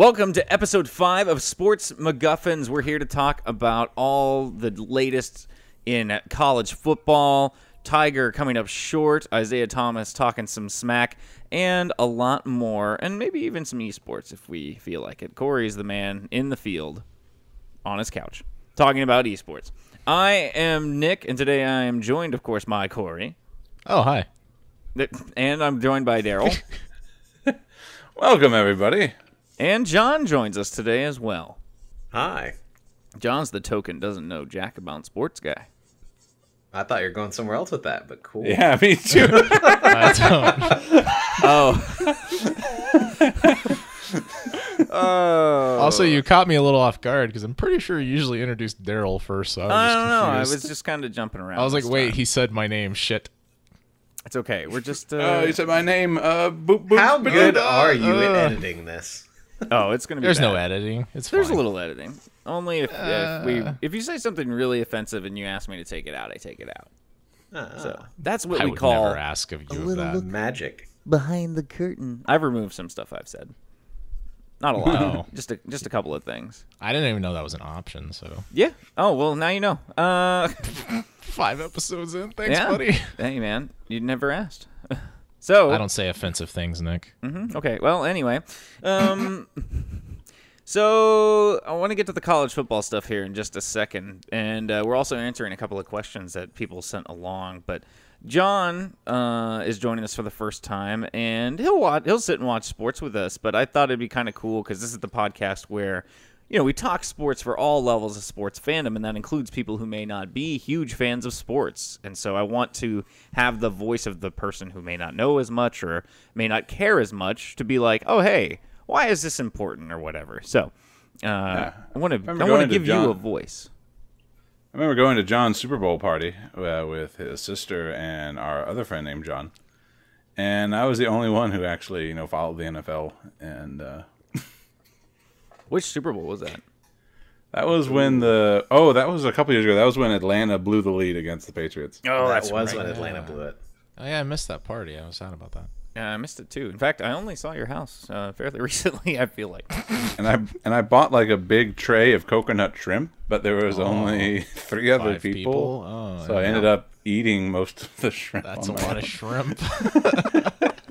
Welcome to episode 5 of Sports McGuffins. We're here to talk about all the latest in college football. Tiger coming up short, Isaiah Thomas talking some smack, and a lot more, and maybe even some esports if we feel like it. Corey's the man in the field on his couch talking about esports. I am Nick, and today I am joined, of course, by Corey. Oh, hi. And I'm joined by Daryl. Welcome, everybody. And John joins us today as well. Hi. John's the token doesn't know jack about sports guy. I thought you were going somewhere else with that, but cool. Yeah, me too. Also, you caught me a little off guard because I'm pretty sure you usually introduced Daryl first. So I don't know. I was just kind of jumping around. I was like, wait, he said my name. Shit. It's okay. We're just. You said my name. Boop, boop. How good are you at editing this? Oh, it's gonna be. There's bad. No editing. It's fine. There's a little editing. Only if you say something really offensive and you ask me to take it out, I take it out. So that's what we call. I would never ask of you that magic behind the curtain. I've removed some stuff I've said. Not a lot. No. Just a couple of things. I didn't even know that was an option. So yeah. Oh well, now you know. 5 episodes in. Thanks, buddy. Hey, man, you never asked. So I don't say offensive things, Nick. Mm-hmm. Okay. Well, anyway, so I want to get to the college football stuff here in just a second, and we're also answering a couple of questions that people sent along. But John is joining us for the first time, and he'll sit and watch sports with us. But I thought it'd be kind of cool because this is the podcast where we talk sports for all levels of sports fandom, and that includes people who may not be huge fans of sports. And so I want to have the voice of the person who may not know as much or may not care as much to be like, oh, hey, why is this important or whatever? So I want to give you a voice. I remember going to John's Super Bowl party with his sister and our other friend named John. And I was the only one who actually, followed the NFL and... Which Super Bowl was that? That was when that was a couple years ago. That was when Atlanta blew the lead against the Patriots. Oh, that was when Atlanta blew it. Oh, yeah, I missed that party. I was sad about that. Yeah, I missed it, too. In fact, I only saw your house fairly recently, I feel like. And I bought, like, a big tray of coconut shrimp, but there was only 3 other people. Oh, so I ended up eating most of the shrimp. That's a lot of shrimp.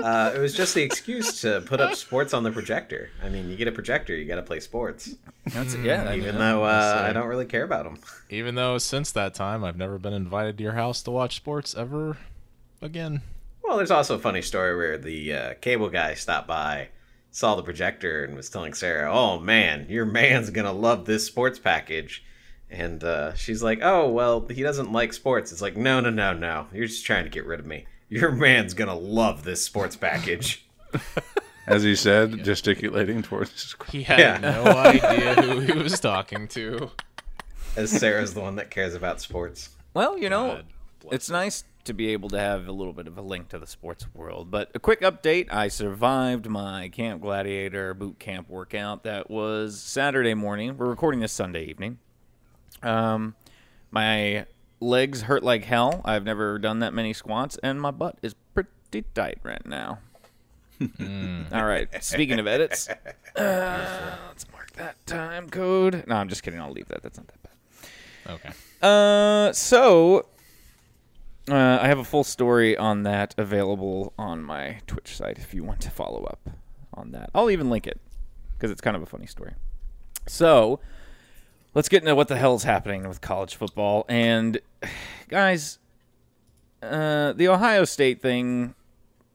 It was just the excuse to put up sports on the projector. I mean, you get a projector, you got to play sports. That's, yeah, even though I don't really care about them. Even though since that time, I've never been invited to your house to watch sports ever again. Well, there's also a funny story where the cable guy stopped by, saw the projector, and was telling Sarah, oh, man, your man's going to love this sports package. And she's like, oh, well, he doesn't like sports. It's like, no. You're just trying to get rid of me. Your man's going to love this sports package. As he said, gesticulating towards his... He had no idea who he was talking to. As Sarah's the one that cares about sports. Well, it's nice to be able to have a little bit of a link to the sports world. But a quick update, I survived my Camp Gladiator boot camp workout. That was Saturday morning. We're recording this Sunday evening. My... legs hurt like hell. I've never done that many squats, and my butt is pretty tight right now. All right. Speaking of edits, let's mark that time code. No, I'm just kidding. I'll leave that. That's not that bad. Okay. I have a full story on that available on my Twitch site if you want to follow up on that. I'll even link it because it's kind of a funny story. So... let's get into what the hell's happening with college football. And, guys, the Ohio State thing,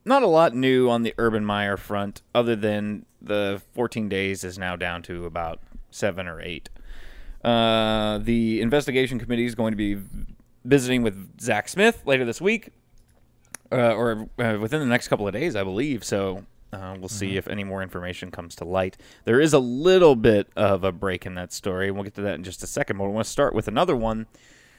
not a lot new on the Urban Meyer front other than the 14 days is now down to about 7 or 8. The investigation committee is going to be visiting with Zach Smith later this week or within the next couple of days, I believe, so... we'll see if any more information comes to light. There is a little bit of a break in that story, and we'll get to that in just a second. But I want to start with another one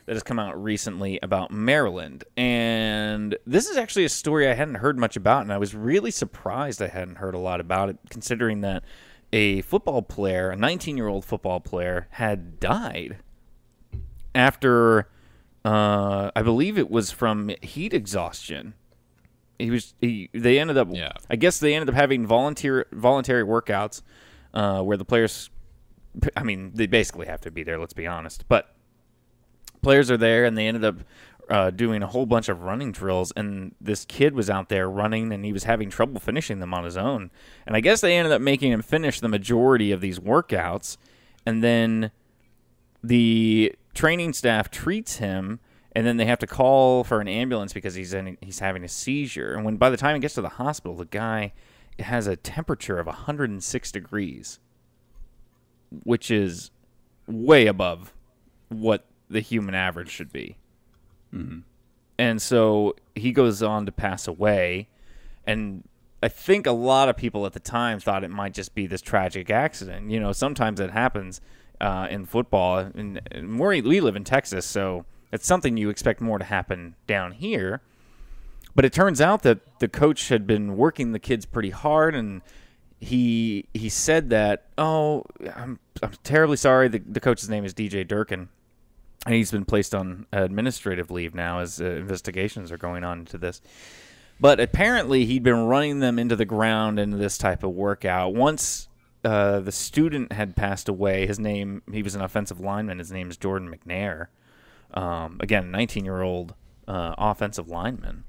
that has come out recently about Maryland. And this is actually a story I hadn't heard much about, and I was really surprised I hadn't heard a lot about it, considering that a football player, a 19-year-old football player, had died after, I believe it was from heat exhaustion. They ended up having voluntary workouts where the players, I mean, they basically have to be there, let's be honest. But players are there, and they ended up doing a whole bunch of running drills, and this kid was out there running, and he was having trouble finishing them on his own. And I guess they ended up making him finish the majority of these workouts, and then the training staff treats him, and then they have to call for an ambulance because he's having a seizure. And when by the time he gets to the hospital, the guy has a temperature of 106 degrees, which is way above what the human average should be. Mm-hmm. And so he goes on to pass away, and I think a lot of people at the time thought it might just be this tragic accident. You know, sometimes it happens in football, and we live in Texas, so it's something you expect more to happen down here. But it turns out that the coach had been working the kids pretty hard, and he said that, oh, I'm terribly sorry. The coach's name is DJ Durkin. And he's been placed on administrative leave now as investigations are going on into this. But apparently he'd been running them into the ground in this type of workout. Once the student had passed away, he was an offensive lineman. His name is Jordan McNair. Again, 19-year-old offensive lineman.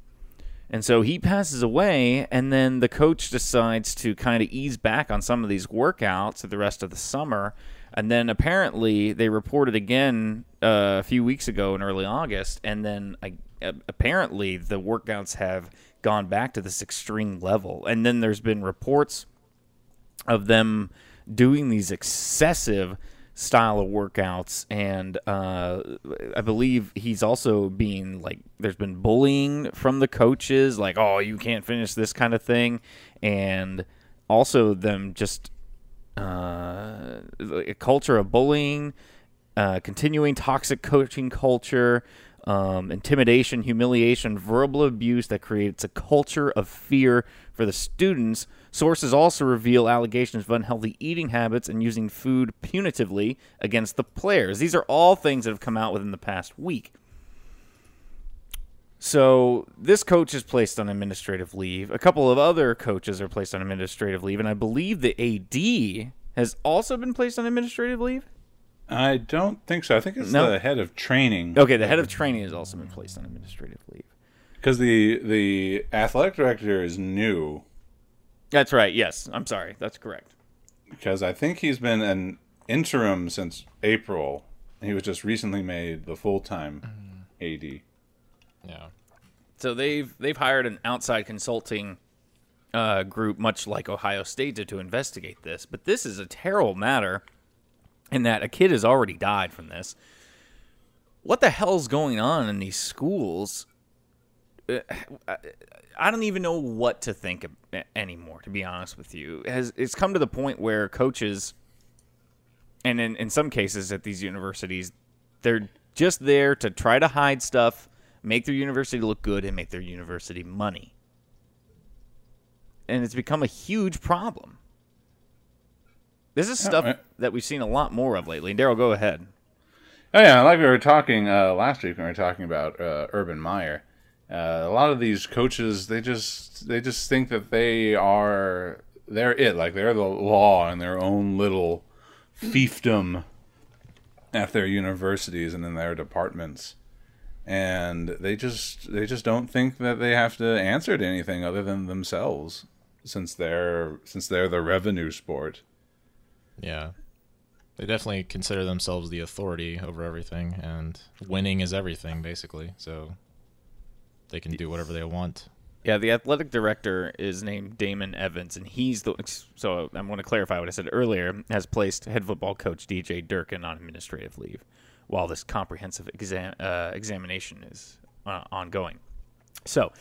And so he passes away, and then the coach decides to kind of ease back on some of these workouts for the rest of the summer. And then apparently they reported again a few weeks ago in early August, and then apparently the workouts have gone back to this extreme level. And then there's been reports of them doing these excessive style of workouts, and I believe he's also being, like, there's been bullying from the coaches, like, oh, you can't finish this kind of thing, and also them just... a culture of bullying, continuing toxic coaching culture, intimidation, humiliation, verbal abuse that creates a culture of fear for the students. Sources also reveal allegations of unhealthy eating habits and using food punitively against the players. These are all things that have come out within the past week. So this coach is placed on administrative leave. A couple of other coaches are placed on administrative leave, and I believe the AD has also been placed on administrative leave? I don't think so. I think it's the head of training. Okay, the head of training has also been placed on administrative leave. Because the athletic director is new. That's right, yes. I'm sorry. That's correct. Because I think he's been an interim since April. He was just recently made the full-time AD. Yeah. So they've hired an outside consulting group, much like Ohio State did, to investigate this. But this is a terrible matter in that a kid has already died from this. What the hell's going on in these schools? I don't even know what to think of anymore, to be honest with you. It's come to the point where coaches, and in some cases at these universities, they're just there to try to hide stuff, make their university look good, and make their university money. And it's become a huge problem. This is stuff that we've seen a lot more of lately. Daryl, go ahead. Oh, yeah. Like we were talking last week when we were talking about Urban Meyer, a lot of these coaches, they just think that they're it. Like, they're the law in their own little fiefdom at their universities and in their departments. And they just don't think that they have to answer to anything other than themselves, since they're the revenue sport. Yeah, they definitely consider themselves the authority over everything, and winning is everything, basically. So they can do whatever they want. Yeah, the athletic director is named Damon Evans, and he's the. So I want to clarify what I said earlier. Has placed head football coach DJ Durkin on administrative leave while this comprehensive examination is ongoing. So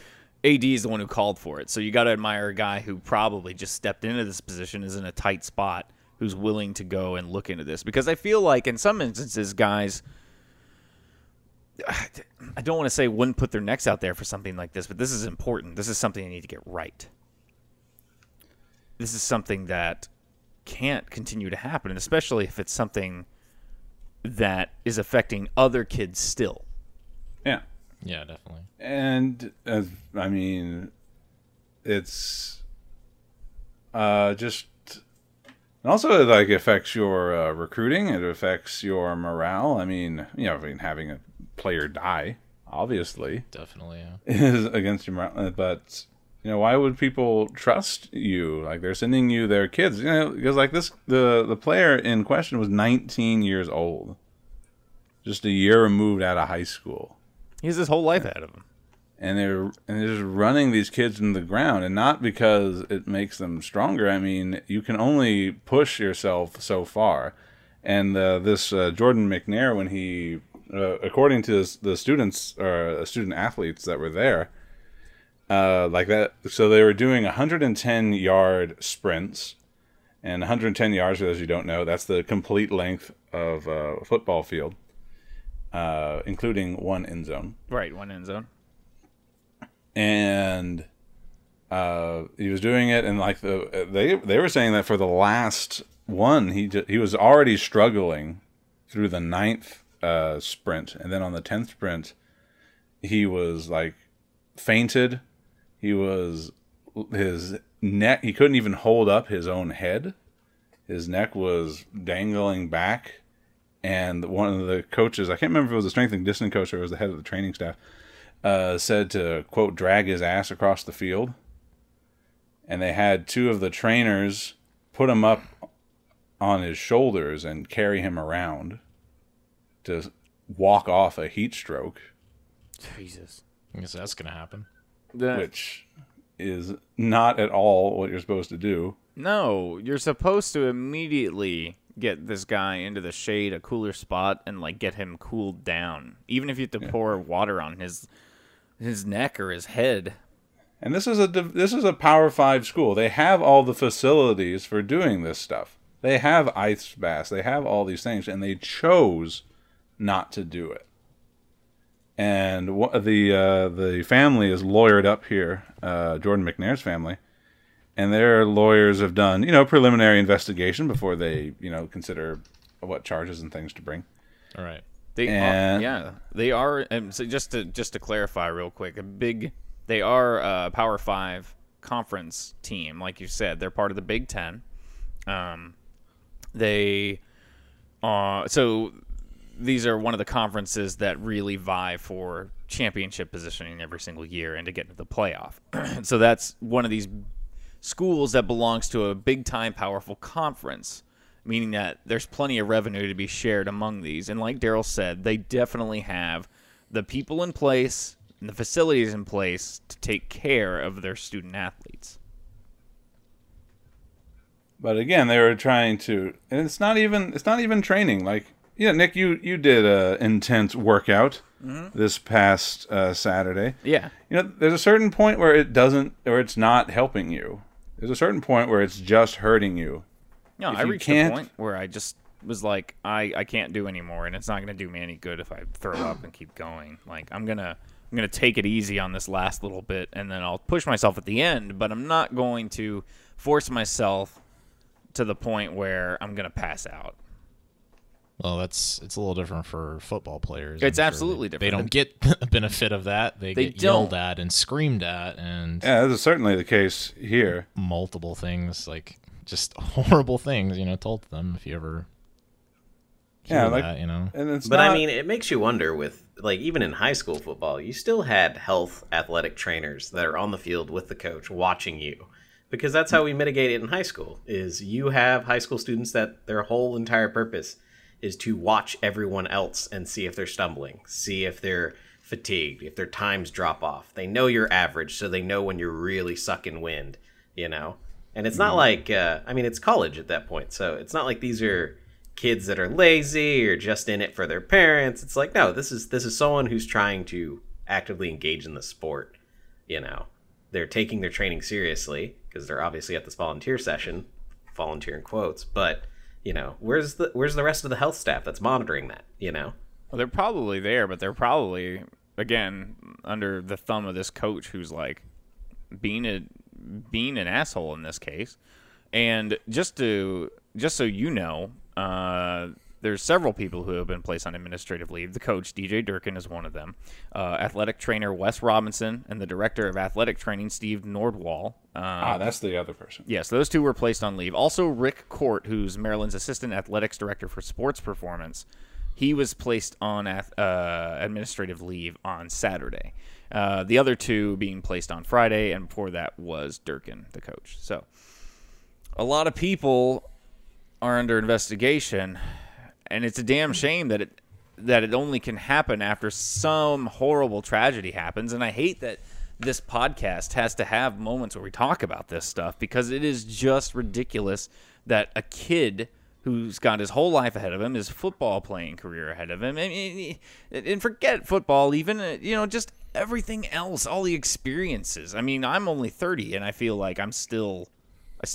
AD is the one who called for it. So you got to admire a guy who probably just stepped into this position, is in a tight spot, who's willing to go and look into this. Because I feel like in some instances, guys, I don't want to say wouldn't put their necks out there for something like this, but this is important. This is something they need to get right. This is something that can't continue to happen, and especially if it's something that is affecting other kids still. Yeah, definitely. And I mean, it's just And also, like, it affects your recruiting. It affects your morale. I mean, you know, having a player die, obviously. Definitely, yeah. Is against your morale. But, you know, why would people trust you? Like, they're sending you their kids. You know, because, like, this, the player in question was 19 years old. Just a year removed out of high school. He has his whole life ahead of him. And they're just running these kids in the ground, and not because it makes them stronger. I mean, you can only push yourself so far. And this Jordan McNair, when he, according to the students or student athletes that were there, like that, so they were doing 110-yard sprints, and 110 yards, for those who don't know, that's the complete length of a football field, including one end zone. Right, one end zone. And he was doing it, and like they were saying that for the last one, he was already struggling through the 9th sprint, and then on the 10th sprint, he was like fainted. His neck, he couldn't even hold up his own head. His neck was dangling back, and one of the coaches, I can't remember if it was the strength and conditioning coach or it was the head of the training staff, said to, quote, drag his ass across the field. And they had two of the trainers put him up on his shoulders and carry him around to walk off a heat stroke. Jesus. I guess that's going to happen. Which is not at all what you're supposed to do. No, you're supposed to immediately get this guy into the shade, a cooler spot, and like get him cooled down. Even if you have to pour water on his neck or his head. And this is a Power 5 school. They have all the facilities for doing this stuff. They have ice baths. They have all these things, and they chose not to do it. And the family is lawyered up here, Jordan McNair's family. And their lawyers have done, you know, preliminary investigation before they, you know, consider what charges and things to bring. All right. They are. And so just to clarify real quick, they are a Power 5 conference team, like you said. They're part of the Big Ten. So these are one of the conferences that really vie for championship positioning every single year and to get into the playoff. So that's one of these schools that belongs to a big-time powerful conference, meaning that there's plenty of revenue to be shared among these. And like Daryl said, they definitely have the people in place and the facilities in place to take care of their student-athletes. But again, they were trying to... And it's not even training. Like, yeah, Nick, you did an intense workout this past Saturday. Yeah. You know, there's a certain point where it doesn't... or it's not helping you. There's a certain point where it's just hurting you. No, I reached a point where I just was like, I can't do anymore, and it's not going to do me any good if I throw up and keep going. Like, I'm gonna take it easy on this last little bit, and then I'll push myself at the end, but I'm not going to force myself to the point where I'm going to pass out. Well, it's a little different for football players. It's absolutely different. They don't get the benefit of that. They get yelled at and screamed at, and yeah, that's certainly the case here. Multiple things, like just horrible things, you know, told to them if you ever hear that, you know. And it's I mean, it makes you wonder with, like, even in high school football, you still had health athletic trainers that are on the field with the coach watching you. Because that's how we mitigate it in high school, is you have high school students that their whole entire purpose is to watch everyone else and see if they're stumbling, see if they're fatigued, if their times drop off. They know your average, so they know when you're really sucking wind, you know? And it's not like, I mean, it's college at that point, so it's not like these are kids that are lazy or just in it for their parents. It's like, no, this is someone who's trying to actively engage in the sport, you know? They're taking their training seriously because they're obviously at this volunteer session, volunteer in quotes, but... You know, where's the rest of the health staff that's monitoring that, you know? Well, they're probably there, but they're probably, again, under the thumb of this coach who's, like, being an asshole in this case. And just so you know, There's several people who have been placed on administrative leave. The coach, DJ Durkin, is one of them. Athletic trainer Wes Robinson and the director of athletic training, Steve Nordwall. That's the other person. Yes, yeah, so those two were placed on leave. Also, Rick Court, who's Maryland's assistant athletics director for sports performance, he was placed on administrative leave on Saturday. The other two being placed on Friday, and before that was Durkin, the coach. So a lot of people are under investigation. And it's a damn shame that it only can happen after some horrible tragedy happens. And I hate that this podcast has to have moments where we talk about this stuff, because it is just ridiculous that a kid who's got his whole life ahead of him, his football playing career ahead of him, and forget football even, just everything else, all the experiences. I mean, I'm only 30, and I feel like I still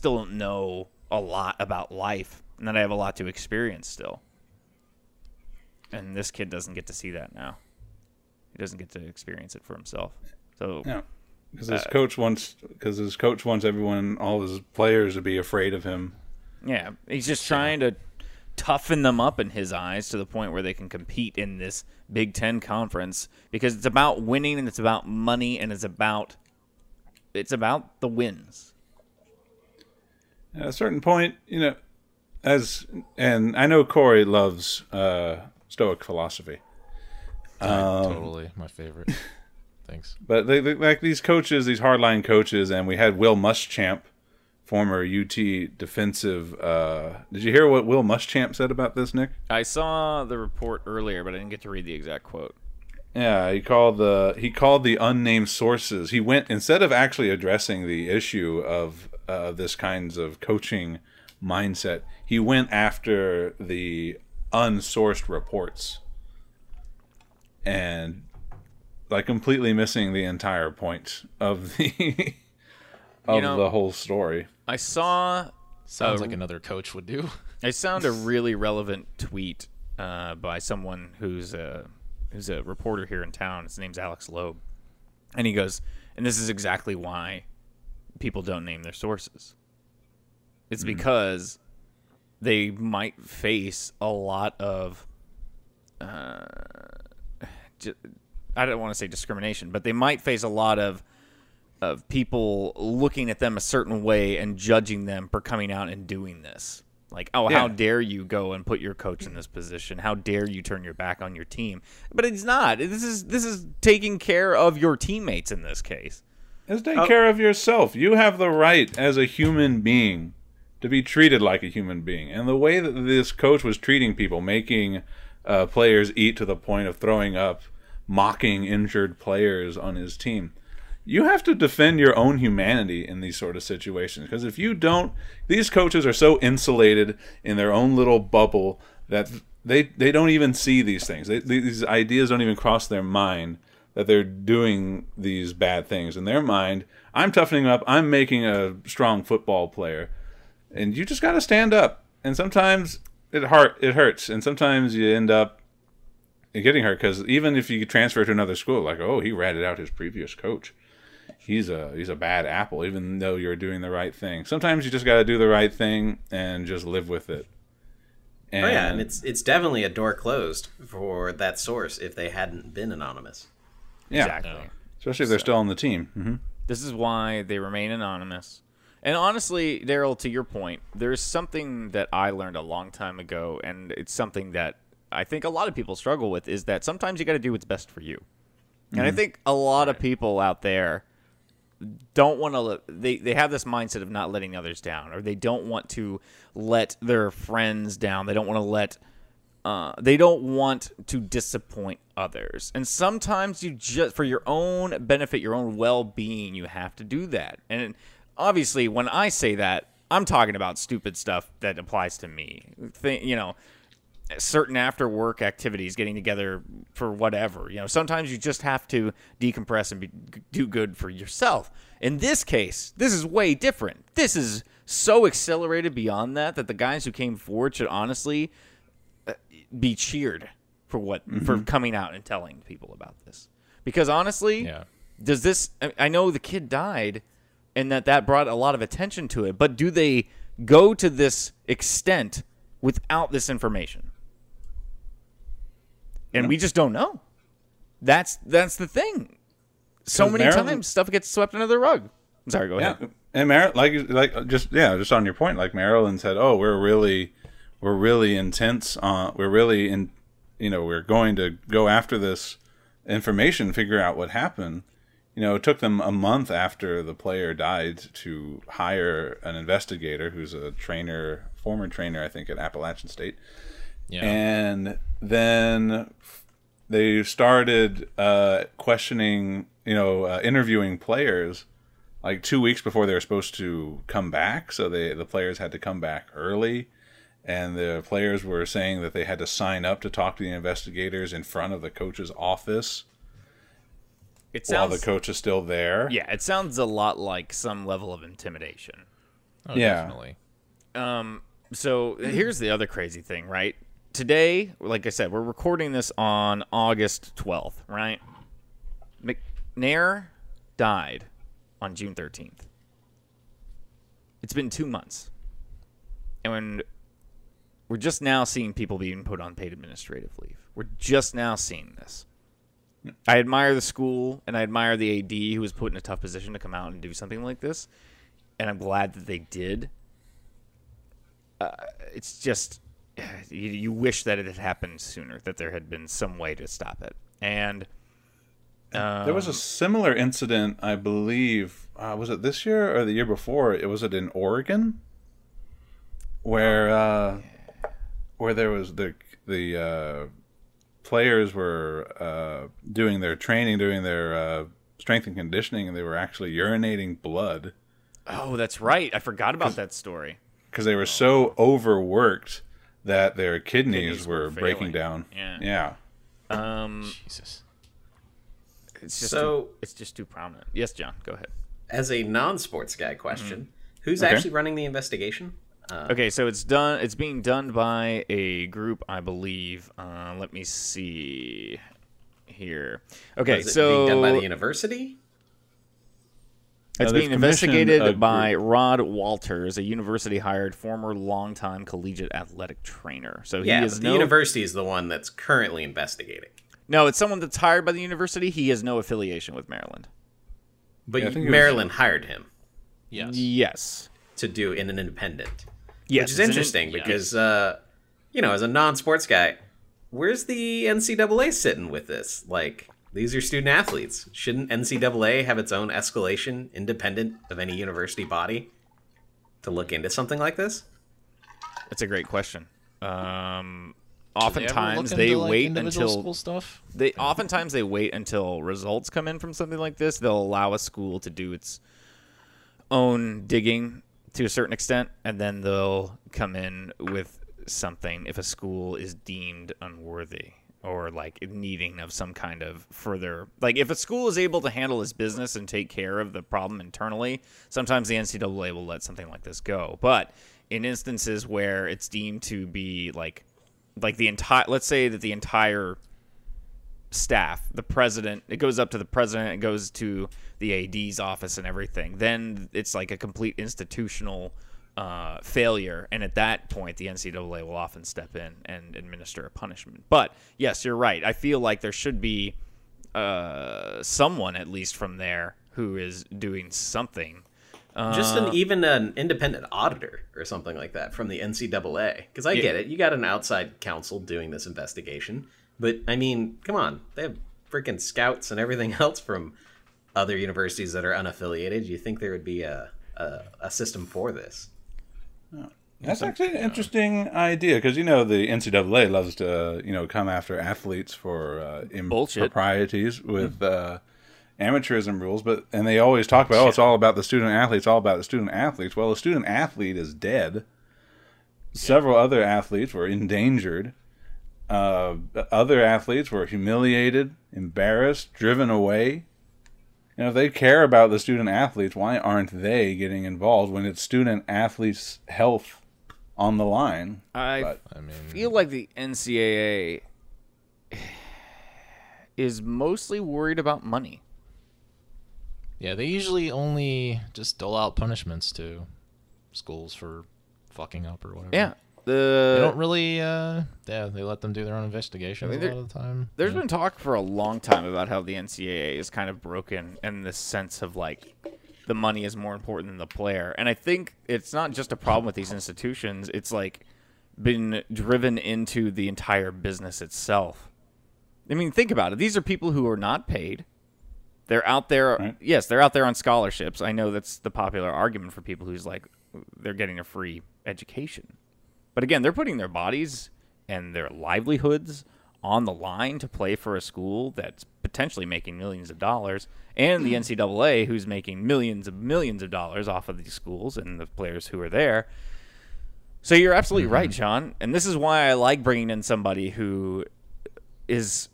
don't know a lot about life, and that I have a lot to experience still. And this kid doesn't get to see that now. He doesn't get to experience it for himself. So, yeah, because his coach wants everyone, all his players, to be afraid of him. Yeah, he's just trying to toughen them up in his eyes to the point where they can compete in this Big Ten conference, because it's about winning and it's about money and it's about the wins. At a certain point, and I know Corey loves Stoic philosophy. Totally my favorite. Thanks. But they like these coaches, these hardline coaches, and we had Will Muschamp, former UT defensive. Did you hear what Will Muschamp said about this, Nick? I saw the report earlier, but I didn't get to read the exact quote. Yeah, he called the unnamed sources. He went, instead of actually addressing the issue of this kinds of coaching mindset, he went after the unsourced reports, and like completely missing the entire point of the the whole story. I saw sounds like another coach would do. I found a really relevant tweet by someone who's a reporter here in town. His name's Alex Loeb, and he goes, and this is exactly why people don't name their sources. It's because they might face a lot of, I don't want to say discrimination, but they might face a lot of people looking at them a certain way and judging them for coming out and doing this. Like, oh, yeah. How dare you go and put your coach in this position? How dare you turn your back on your team? But it's not. This is taking care of your teammates in this case. It's taking care of yourself. You have the right as a human being to be treated like a human being. And the way that this coach was treating people, making players eat to the point of throwing up, mocking injured players on his team. You have to defend your own humanity in these sort of situations, because if you don't, these coaches are so insulated in their own little bubble that they don't even see these things. These ideas don't even cross their mind that they're doing these bad things. In their mind, I'm toughening up, I'm making a strong football player, and you just got to stand up. And sometimes it hurts, and sometimes you end up getting hurt, because even if you transfer to another school, like, oh, he ratted out his previous coach. He's a bad apple, even though you're doing the right thing. Sometimes you just got to do the right thing and just live with it. And and it's definitely a door closed for that source if they hadn't been anonymous. Yeah, exactly. Especially if they're still on the team. Mm-hmm. This is why they remain anonymous. And honestly, Daryl, to your point, there's something that I learned a long time ago, and it's something that I think a lot of people struggle with, is that sometimes you got to do what's best for you. Mm-hmm. And I think a lot of people out there don't want to, they have this mindset of not letting others down, or they don't want to let their friends down. They don't want to they don't want to disappoint others. And sometimes you just, for your own benefit, your own well-being, you have to do that. And obviously, when I say that, I'm talking about stupid stuff that applies to me. Certain after-work activities, getting together for whatever. Sometimes you just have to decompress and do good for yourself. In this case, this is way different. This is so accelerated beyond that the guys who came forward should honestly be cheered for for coming out and telling people about this. Because honestly, does this? I know the kid died, and that brought a lot of attention to it. But do they go to this extent without this information? And we just don't know. That's the thing. So many times stuff gets swept under the rug. I'm sorry, go ahead. Yeah. And just on your point, like Maryland said, oh, we're really intense. We're going to go after this information, figure out what happened. You know, it took them a month after the player died to hire an investigator who's a trainer, former trainer, I think, at Appalachian State. Yeah. And then they started questioning, interviewing players like 2 weeks before they were supposed to come back. So the players had to come back early. And the players were saying that they had to sign up to talk to the investigators in front of the coach's office while the coach is still there. Yeah, it sounds a lot like some level of intimidation. Oh, yeah. Definitely. So here's the other crazy thing, right? Today, like I said, we're recording this on August 12th, right? McNair died on June 13th. It's been 2 months. And we're just now seeing people being put on paid administrative leave. We're just now seeing this. I admire the school, and I admire the AD who was put in a tough position to come out and do something like this. And I'm glad that they did. It's just, you wish that it had happened sooner, that there had been some way to stop it. And there was a similar incident, I believe, was it this year or the year before? Was it in Oregon? Where there was the players were doing their training, doing their strength and conditioning, and they were actually urinating blood. Oh, that's right. I forgot about that story. Because they were so overworked that their kidneys were breaking down. Yeah. Jesus. It's just too prominent. Yes, John, go ahead. As a non-sports guy question, who's actually running the investigation? So it's done. It's being done by a group, I believe. Let me see here. Okay, is it being done by the university? It's being investigated by Rod Walters, a university-hired former longtime collegiate athletic trainer. So the university is the one that's currently investigating. No, it's someone that's hired by the university. He has no affiliation with Maryland. But Maryland hired him. Yes. To do in an independent. Yes. Which is interesting because, as a non-sports guy, where's the NCAA sitting with this? Like, these are student athletes. Shouldn't NCAA have its own escalation independent of any university body to look into something like this? That's a great question. Oftentimes they wait until stuff. Oftentimes they wait until results come in from something like this. They'll allow a school to do its own digging to a certain extent, and then they'll come in with something if a school is deemed unworthy. Or like needing of some kind of further, like if a school is able to handle its business and take care of the problem internally, sometimes the NCAA will let something like this go. But in instances where it's deemed to be like the entire, let's say that the entire staff, the president, it goes up to the president, it goes to the AD's office and everything. Then it's like a complete institutional failure, and at that point the NCAA will often step in and administer a punishment. But yes, you're right. I feel like there should be someone at least from there who is doing something. Just an independent auditor or something like that from the NCAA. Because I get it. You got an outside counsel doing this investigation. But, I mean, come on. They have freaking scouts and everything else from other universities that are unaffiliated. You think there would be a system for this? That's actually an interesting idea because the NCAA loves to come after athletes for improprieties with amateurism rules, and they always talk about it's all about the student athletes. Well, a student athlete is dead. Several other athletes were endangered. Other athletes were humiliated, embarrassed, driven away. If they care about the student athletes, why aren't they getting involved when it's student athletes' health on the line? I feel like the NCAA is mostly worried about money. Yeah, they usually only just dole out punishments to schools for fucking up or whatever. Yeah, They don't really, yeah, they let them do their own investigations a lot of the time. There's been talk for a long time about how the NCAA is kind of broken in the sense of, like, the money is more important than the player. And I think it's not just a problem with these institutions. It's, like, been driven into the entire business itself. I mean, think about it. These are people who are not paid. They're out there. Right. Yes, they're out there on scholarships. I know that's the popular argument for people who's, like, they're getting a free education. But again, they're putting their bodies and their livelihoods on the line to play for a school that's potentially making millions of dollars, and the NCAA, who's making millions of dollars off of these schools and the players who are there. So you're absolutely right, Sean. And this is why I like bringing in somebody who is,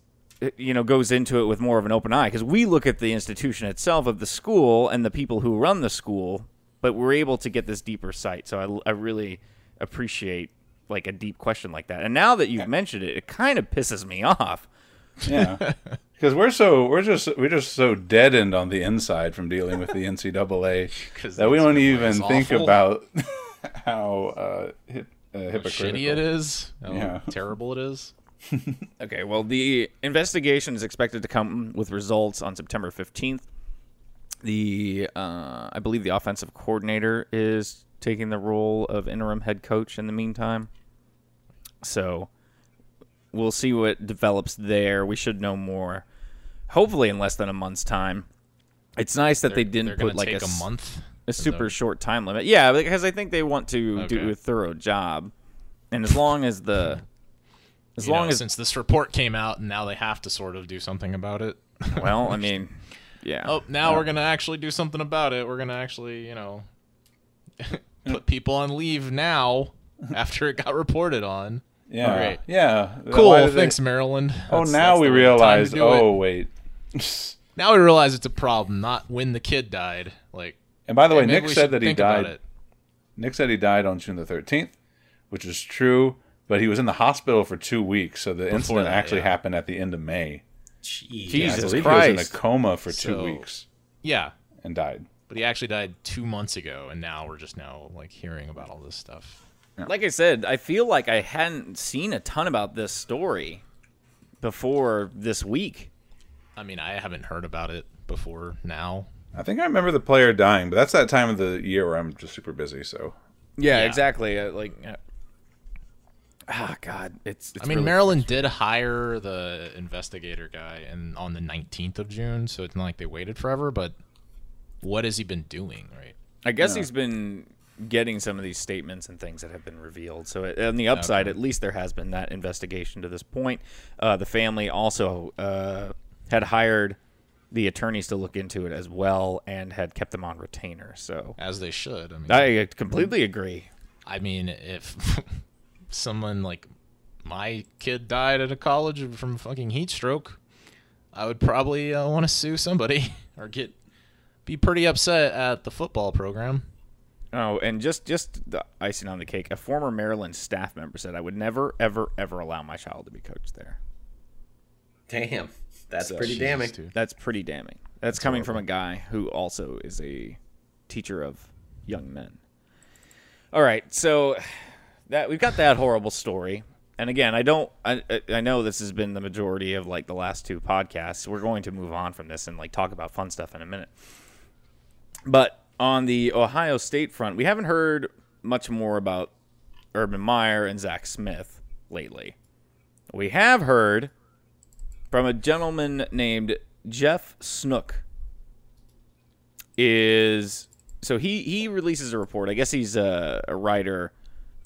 you know, goes into it with more of an open eye, because we look at the institution itself of the school and the people who run the school, but we're able to get this deeper sight. So I really appreciate, like, a deep question like that. And now that you've mentioned it, it kind of pisses me off. Yeah. Because we're just so deadened on the inside from dealing with the NCAA that we don't even think about how hypocritical, shitty it is, terrible it is. Okay, well, the investigation is expected to come with results on September 15th. The I believe the offensive coordinator is taking the role of interim head coach in the meantime. So we'll see what develops there. We should know more, hopefully, in less than a month's time. It's nice that they didn't put, like, a month, a super short time limit. Yeah, because I think they want to do a thorough job. And as long as the since this report came out, and now they have to sort of do something about it. Well, I mean, yeah. Oh, now we're gonna actually do something about it. We're gonna actually, you know, put people on leave now after it got reported on. Yeah. All right. Yeah. Cool. Thanks, Maryland. Oh, now we realize. Oh, wait. Now we realize it's a problem, not when the kid died. Like. And by the way, Nick said that he died. Nick said he died on June the 13th, which is true. But he was in the hospital for 2 weeks, so the incident actually happened at the end of May. Jesus Christ. He was in a coma for 2 weeks. Yeah. And died. But he actually died 2 months ago, and now we're just like, hearing about all this stuff. Yeah. Like I said, I feel like I hadn't seen a ton about this story before this week. I mean, I haven't heard about it before now. I think I remember the player dying, but that's that time of the year where I'm just super busy, so. Yeah, exactly. Ah, God, it's I mean, really Maryland did hire the investigator guy and on the 19th of June, so it's not like they waited forever, but what has he been doing, right? I guess he's been getting some of these statements and things that have been revealed. So on the upside, at least there has been that investigation to this point. The family also had hired the attorneys to look into it as well and had kept them on retainer. So as they should. I mean, I completely agree. I mean, if someone like my kid died at a college from fucking heat stroke, I would probably want to sue somebody or be pretty upset at the football program. Oh, and just the icing on the cake, a former Maryland staff member said, I would never, ever, ever allow my child to be coached there. Damn. That's pretty damning. Dude. That's pretty damning. That's coming from a guy who also is a teacher of young men. All right, so that we've got that horrible story, and again, I know this has been the majority of, like, the last two podcasts. We're going to move on from this and, like, talk about fun stuff in a minute. But on the Ohio State front, we haven't heard much more about Urban Meyer and Zach Smith lately. We have heard from a gentleman named Jeff Snook. He releases a report. I guess he's a writer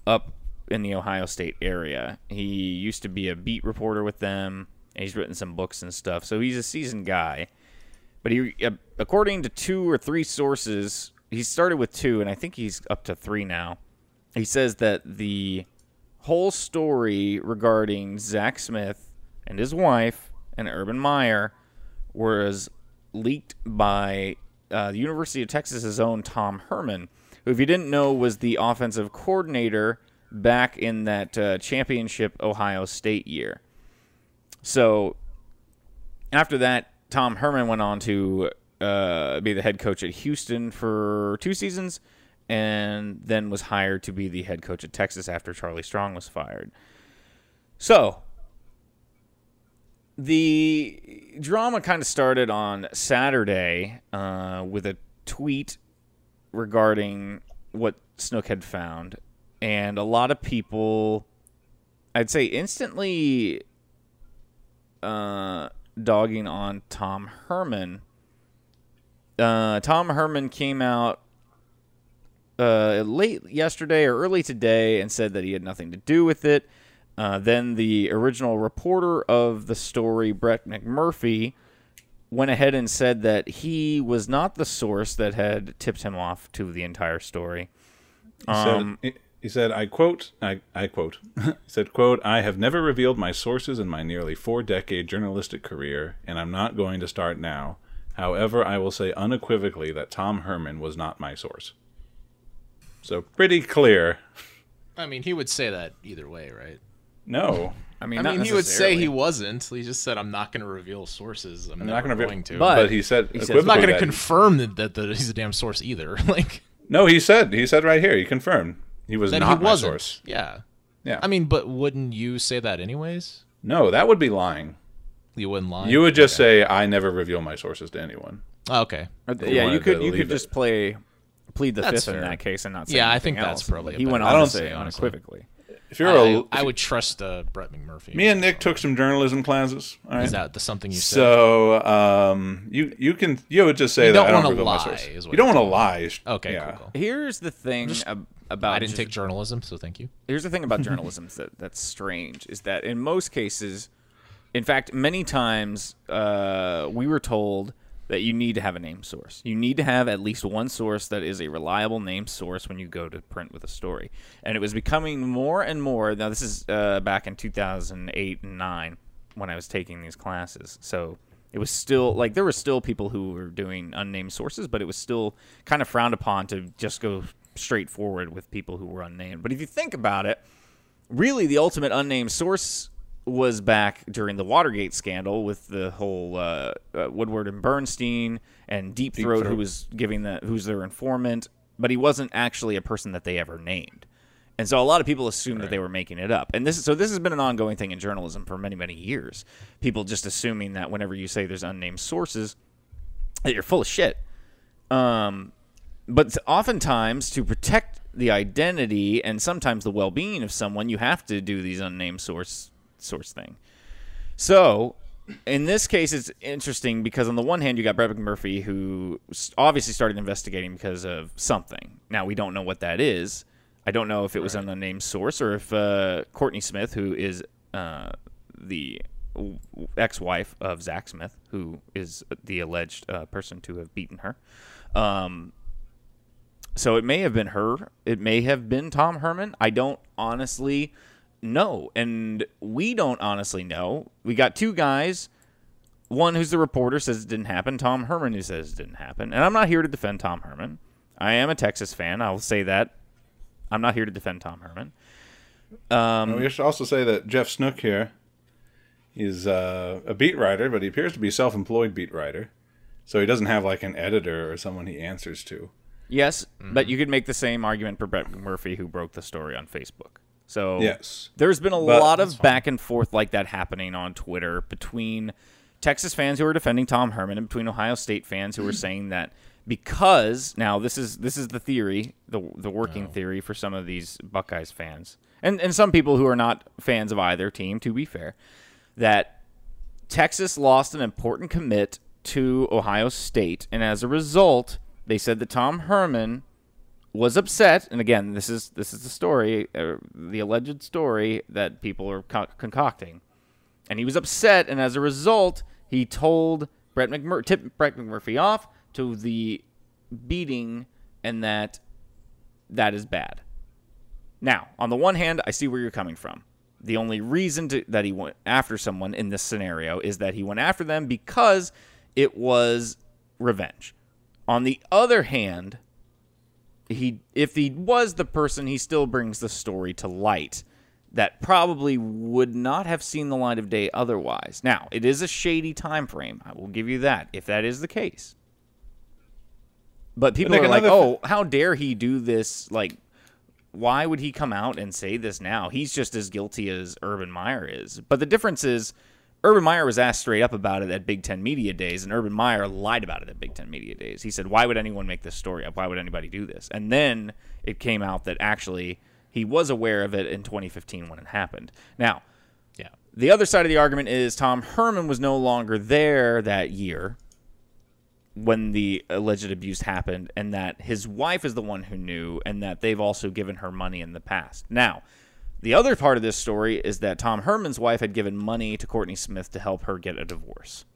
up in the Ohio State area. He used to be a beat reporter with them, and he's written some books and stuff, so he's a seasoned guy. But he, according to two or three sources, he started with two, and I think he's up to three now. He says that the whole story regarding Zach Smith and his wife and Urban Meyer was leaked by the University of Texas's own Tom Herman, who, if you didn't know, was the offensive coordinator back in that championship Ohio State year. So after that, Tom Herman went on to be the head coach at Houston for 2 seasons and then was hired to be the head coach at Texas after Charlie Strong was fired. So the drama kind of started on Saturday with a tweet regarding what Snook had found. And a lot of people, I'd say, instantly dogging on Tom Herman. Tom Herman came out late yesterday or early today and said that he had nothing to do with it. Then the original reporter of the story, Brett McMurphy, went ahead and said that he was not the source that had tipped him off to the entire story. He said, I quote, he said, quote, "I have never revealed my sources in my nearly 4-decade journalistic career, and I'm not going to start now. However, I will say unequivocally that Tom Herman was not my source." So pretty clear. I mean, he would say that either way, right? No. I mean, he would say he wasn't. He just said, "I'm not going to reveal sources. I'm not going to." But he said "I'm not going to confirm that he's a damn source either." Like, no, he said right here, he confirmed he was not my source. Yeah, yeah. I mean, but wouldn't you say that anyways? No, that would be lying. You wouldn't lie. You would just say, "I never reveal my sources to anyone." Oh, okay. Yeah, you could just plead the fifth in that case and not say. Yeah, I think that's probably. He went on to say unequivocally. I would trust Brett McMurphy. Me and Nick took some journalism classes. All right? Is that something you said? So you would just say you that don't I don't want to lie. You don't want to lie. Okay, yeah. Cool. Here's the thing about I didn't take journalism, so thank you. Here's the thing about journalism that's strange is that in most cases, in fact, many times we were told that you need to have a name source. You need to have at least one source that is a reliable name source when you go to print with a story. And it was becoming more and more. Now, this is back in 2008 and 2009 when I was taking these classes. So it was still, like, there were still people who were doing unnamed sources, but it was still kind of frowned upon to just go straightforward with people who were unnamed. But if you think about it, really the ultimate unnamed source was back during the Watergate scandal with the whole Woodward and Bernstein and Deep Throat, who was who's their informant, but he wasn't actually a person that they ever named, and so a lot of people assumed that they were making it up. And this has been an ongoing thing in journalism for many, many years. People just assuming that whenever you say there's unnamed sources, that you're full of shit. But oftentimes to protect the identity and sometimes the well-being of someone, you have to do these unnamed source thing. So in this case, it's interesting because on the one hand, you got Brett McMurphy, who obviously started investigating because of something. Now, we don't know what that is. I don't know if it was an unnamed source or if Courtney Smith, who is the ex-wife of Zach Smith, who is the alleged person to have beaten her. So it may have been her. It may have been Tom Herman. I don't honestly know, and we don't honestly know. We got two guys. One who's the reporter says it didn't happen. Tom Herman, who says it didn't happen. And I'm not here to defend Tom Herman. I am a Texas fan. I'll say that. I'm not here to defend Tom Herman. We should also say that Jeff Snook here is a beat writer, but he appears to be a self-employed beat writer. So he doesn't have like an editor or someone he answers to. Yes, but you could make the same argument for Brett Murphy, who broke the story on Facebook. So yes, there's been a lot of back and forth like that happening on Twitter between Texas fans who are defending Tom Herman and between Ohio State fans who are saying that because now this is the theory, the working theory for some of these Buckeyes fans and some people who are not fans of either team, to be fair, that Texas lost an important commit to Ohio State. And as a result, they said that Tom Herman was upset, and again, this is the story, the alleged story that people are concocting, and he was upset, and as a result, he told tipped Brett McMurphy off to the beating, and that is bad. Now, on the one hand, I see where you're coming from. The only reason that he went after someone in this scenario is that he went after them because it was revenge. On the other hand, if he was the person, he still brings the story to light that probably would not have seen the light of day otherwise. Now, it is a shady time frame. I will give you that, if that is the case. But people are like, oh, how dare he do this? Like, why would he come out and say this now? He's just as guilty as Urban Meyer is. But the difference is Urban Meyer was asked straight up about it at Big Ten Media Days, and Urban Meyer lied about it at Big Ten Media Days. He said, why would anyone make this story up? Why would anybody do this? And then it came out that actually he was aware of it in 2015 when it happened. Now, yeah, the other side of the argument is Tom Herman was no longer there that year when the alleged abuse happened, and that his wife is the one who knew, and that they've also given her money in the past. Now, the other part of this story is that Tom Herman's wife had given money to Courtney Smith to help her get a divorce.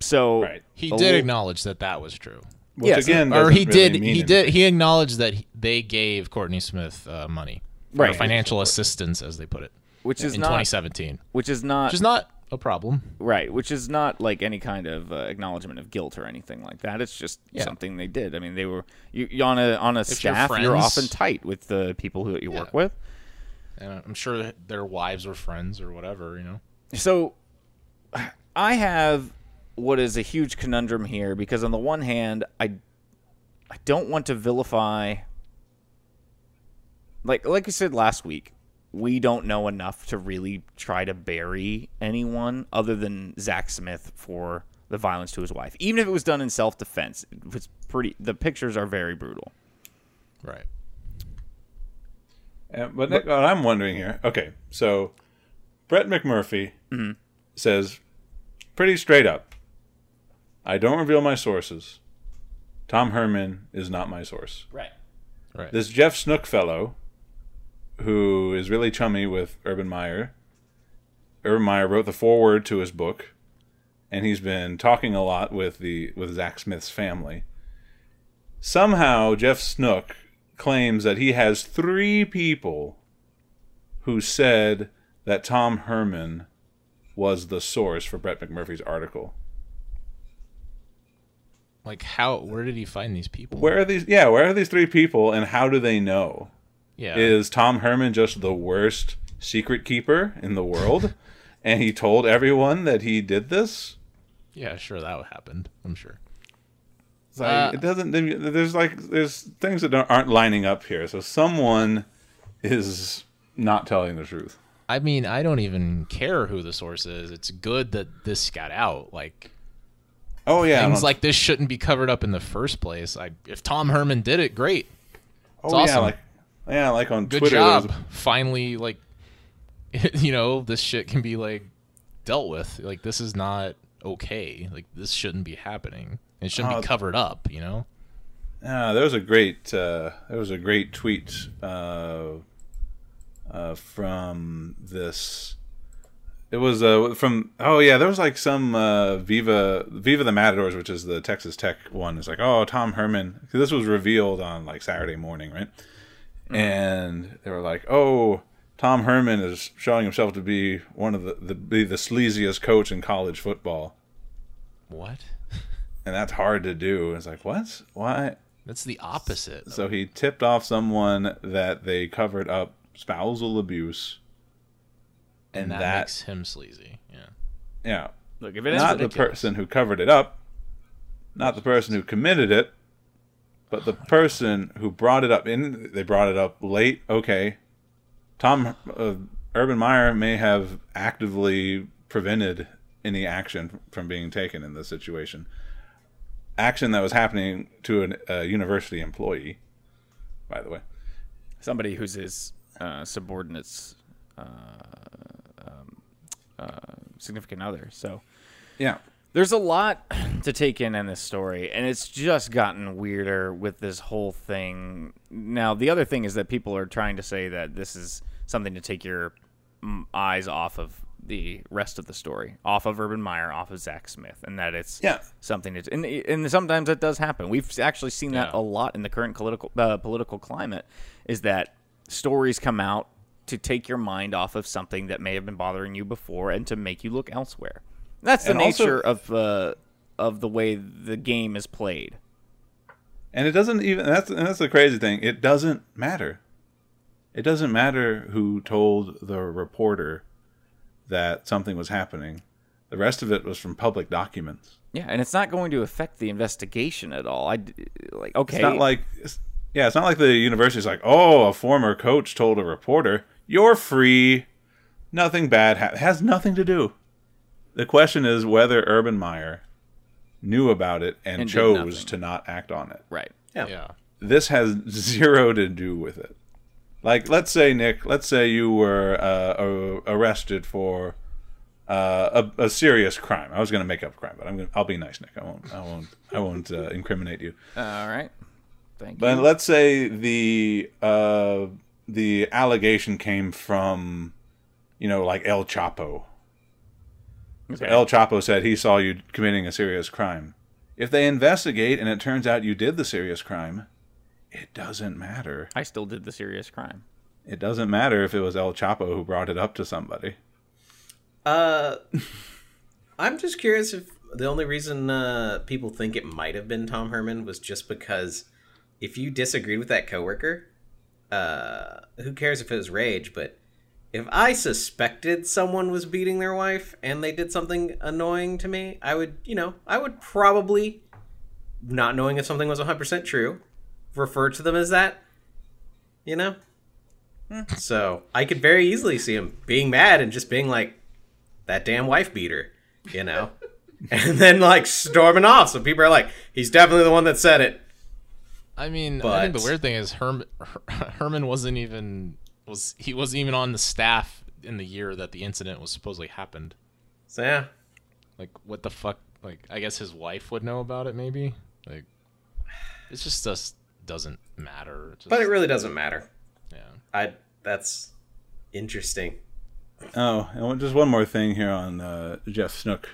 So right. He did acknowledge that that was true. Which yes, again, or he really did. He did. He acknowledged that they gave Courtney Smith money, right? Financial assistance, as they put it, which is in 2017, which is not a problem, right? Which is not like any kind of acknowledgement of guilt or anything like that. It's just something they did. I mean, they were on a staff. You're often tight with the people who you work with, and I'm sure that their wives were friends or whatever, you know. So, I have what is a huge conundrum here, because on the one hand, I don't want to vilify. Like we said last week, we don't know enough to really try to bury anyone other than Zach Smith for the violence to his wife. Even if it was done in self-defense, it was pretty. The pictures are very brutal. Right. But Nick, what I'm wondering here, okay, so Brett McMurphy says pretty straight up, I don't reveal my sources. Tom Herman is not my source. Right. This Jeff Snook fellow, who is really chummy with Urban Meyer. Urban Meyer wrote the foreword to his book, and he's been talking a lot with Zach Smith's family. Somehow, Jeff Snook claims that he has 3 people who said that Tom Herman was the source for Brett McMurphy's article. Like, how? Where did he find these people? Where are these 3 people, and how do they know? Yeah. Is Tom Herman just the worst secret keeper in the world, and he told everyone that he did this? Yeah, sure, that happened. I'm sure. It's like, it doesn't. There's things that aren't lining up here. So someone is not telling the truth. I mean, I don't even care who the source is. It's good that this got out. Like. Oh yeah, things like this shouldn't be covered up in the first place. If Tom Herman did it, great. It's awesome. like on Twitter. Good job. Finally, like, you know, this shit can be like dealt with. Like, this is not okay. Like, this shouldn't be happening. It shouldn't be covered up. You know. There was a great tweet from this. It was from Viva the Matadors, which is the Texas Tech one. It's like, oh, Tom Herman. Cause this was revealed on like Saturday morning, right? Mm-hmm. And they were like, oh, Tom Herman is showing himself to be one of the sleaziest coach in college football. What? And that's hard to do. It's like, what? Why? That's the opposite. So he tipped off someone that they covered up spousal abuse. And that makes him sleazy. Yeah. Look, if it is not the person who covered it up, not the person who committed it, but the person who brought it up. And they brought it up late. Okay, Urban Meyer may have actively prevented any action from being taken in this situation. Action that was happening to a university employee, by the way, somebody who's his subordinates. Significant other. So yeah, there's a lot to take in this story, and it's just gotten weirder with this whole thing. Now, the other thing is that people are trying to say that this is something to take your eyes off of the rest of the story, off of Urban Meyer, off of Zach Smith, and that it's something to, and sometimes that does happen. We've actually seen that a lot in the current political climate, is that stories come out to take your mind off of something that may have been bothering you before and to make you look elsewhere. That's the nature of the way the game is played. And it doesn't even... That's the crazy thing. It doesn't matter. It doesn't matter who told the reporter that something was happening. The rest of it was from public documents. Yeah, and it's not going to affect the investigation at all. It's not like the university's like, oh, a former coach told a reporter, you're free. Nothing bad has nothing to do. The question is whether Urban Meyer knew about it and chose to not act on it. Right. Yeah. This has zero to do with it. Like, let's say, Nick, you were arrested for a serious crime. I was going to make up crime, but I'll be nice, Nick. I won't incriminate you. All right. Thank you. But let's say the allegation came from, like El Chapo. Okay. So El Chapo said he saw you committing a serious crime. If they investigate and it turns out you did the serious crime, it doesn't matter. I still did the serious crime. It doesn't matter if it was El Chapo who brought it up to somebody. I'm just curious if the only reason people think it might have been Tom Herman was just because if you disagreed with that coworker, who cares if it was rage, but if I suspected someone was beating their wife and they did something annoying to me, I would probably, not knowing if something was 100% true, refer to them as that, So I could very easily see him being mad and just being like, that damn wife beater, and then storming off. So people are like, he's definitely the one that said it. I think the weird thing is Herman wasn't even on the staff in the year that the incident was supposedly happened. So yeah, what the fuck? I guess his wife would know about it. Maybe it just doesn't matter. But it really doesn't matter. Yeah, that's interesting. Oh, and just one more thing here on Jeff Snook.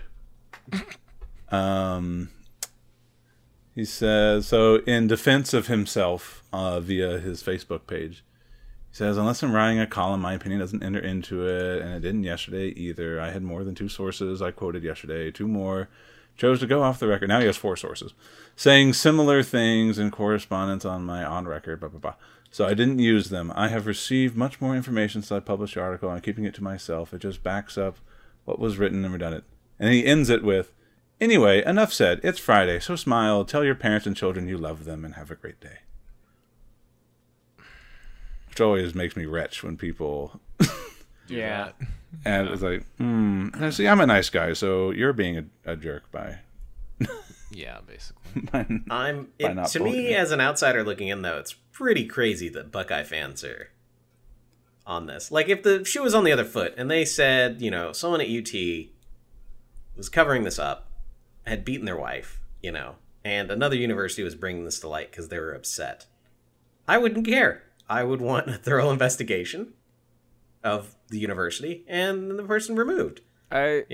He says, so in defense of himself via his Facebook page, he says, unless I'm writing a column, my opinion doesn't enter into it, and it didn't yesterday either. I had more than two sources I quoted yesterday, two more. Chose to go off the record. Now he has four sources saying similar things in correspondence on my on-record, blah, blah, blah. So I didn't use them. I have received much more information since I published the article. I'm keeping it to myself. It just backs up what was written and redundant. And he ends it with, anyway, enough said. It's Friday, so smile. Tell your parents and children you love them and have a great day. Which always makes me wretch when people... Yeah. And it's like, see, I'm a nice guy, so you're being a jerk by... Yeah, basically. To me, as an outsider looking in, though, it's pretty crazy that Buckeye fans are on this. Like, if the shoe was on the other foot, and they said, someone at UT was covering this up, had beaten their wife, and another university was bringing this to light because they were upset, I wouldn't care. I would want a thorough investigation of the university and the person removed. I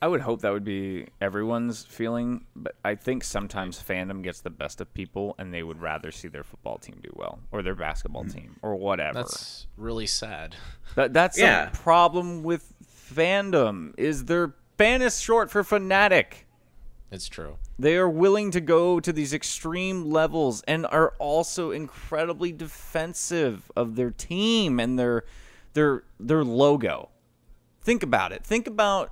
would hope that would be everyone's feeling, but I think sometimes fandom gets the best of people, and they would rather see their football team do well, or their basketball team, or whatever. That's really sad. That's the problem with fandom. Is their fan is short for fanatic? It's true. They are willing to go to these extreme levels and are also incredibly defensive of their team and their logo. Think about it. Think about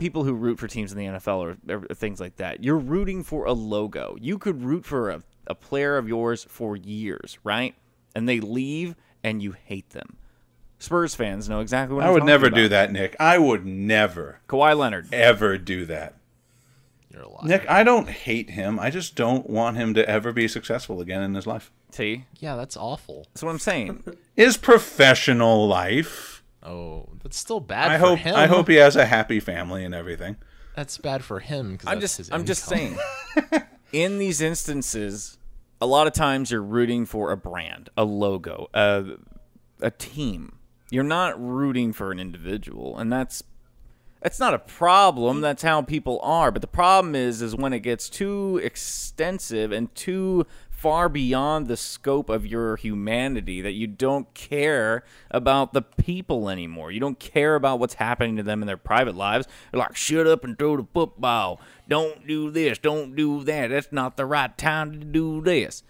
people who root for teams in the NFL or things like that. You're rooting for a logo. You could root for a player of yours for years, right? And they leave, and you hate them. Spurs fans know exactly what I'm talking about. I would never do that, Nick. I would never. Kawhi Leonard. Ever do that. You're a liar. Nick, I don't hate him. I just don't want him to ever be successful again in his life. See? Yeah, that's awful. That's what I'm saying. His professional life... Oh, that's still bad for him. I hope he has a happy family and everything. That's bad for him. I'm just saying. In these instances, a lot of times you're rooting for a brand, a logo, a team. You're not rooting for an individual, and that's not a problem. That's how people are. But the problem is when it gets too extensive and too far beyond the scope of your humanity, that you don't care about the people anymore. You don't care about what's happening to them in their private lives. They're like, shut up and throw the football. Don't do this. Don't do that. That's not the right time to do this.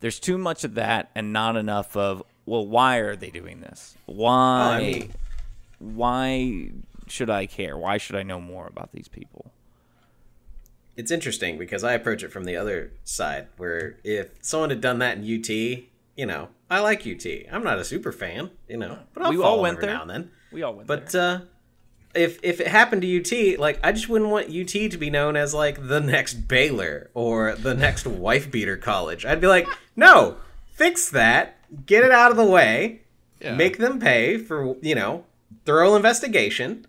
There's too much of that and not enough of, well, why are they doing this? Why should I care? Why should I know more about these people? It's interesting because I approach it from the other side, where if someone had done that in UT, you know, I like UT. I'm not a super fan, you know, but I'll follow them every now and then. We all went there. But if it happened to UT, like, I just wouldn't want UT to be known as, like, the next Baylor or the next wife-beater college. I'd be like, no, fix that. Get it out of the way. Yeah. Make them pay for, you know, thorough investigation.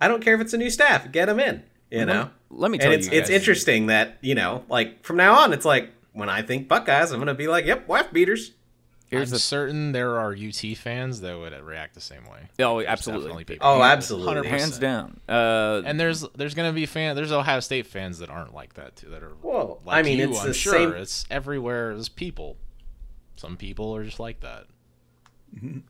I don't care if it's a new staff. Get them in, you know. Let me tell you. And it's interesting that, you know, like, from now on, it's like, when I think Buckeyes, I'm going to be like, yep, wife beaters. I'm certain there are UT fans that would react the same way. Oh, absolutely. People. Oh, absolutely. 100%. Hands down. And there's going to be fans. There's Ohio State fans that aren't like that, too, that are well, like I mean, you, it's I'm the sure. Same... It's everywhere. There's people. Some people are just like that.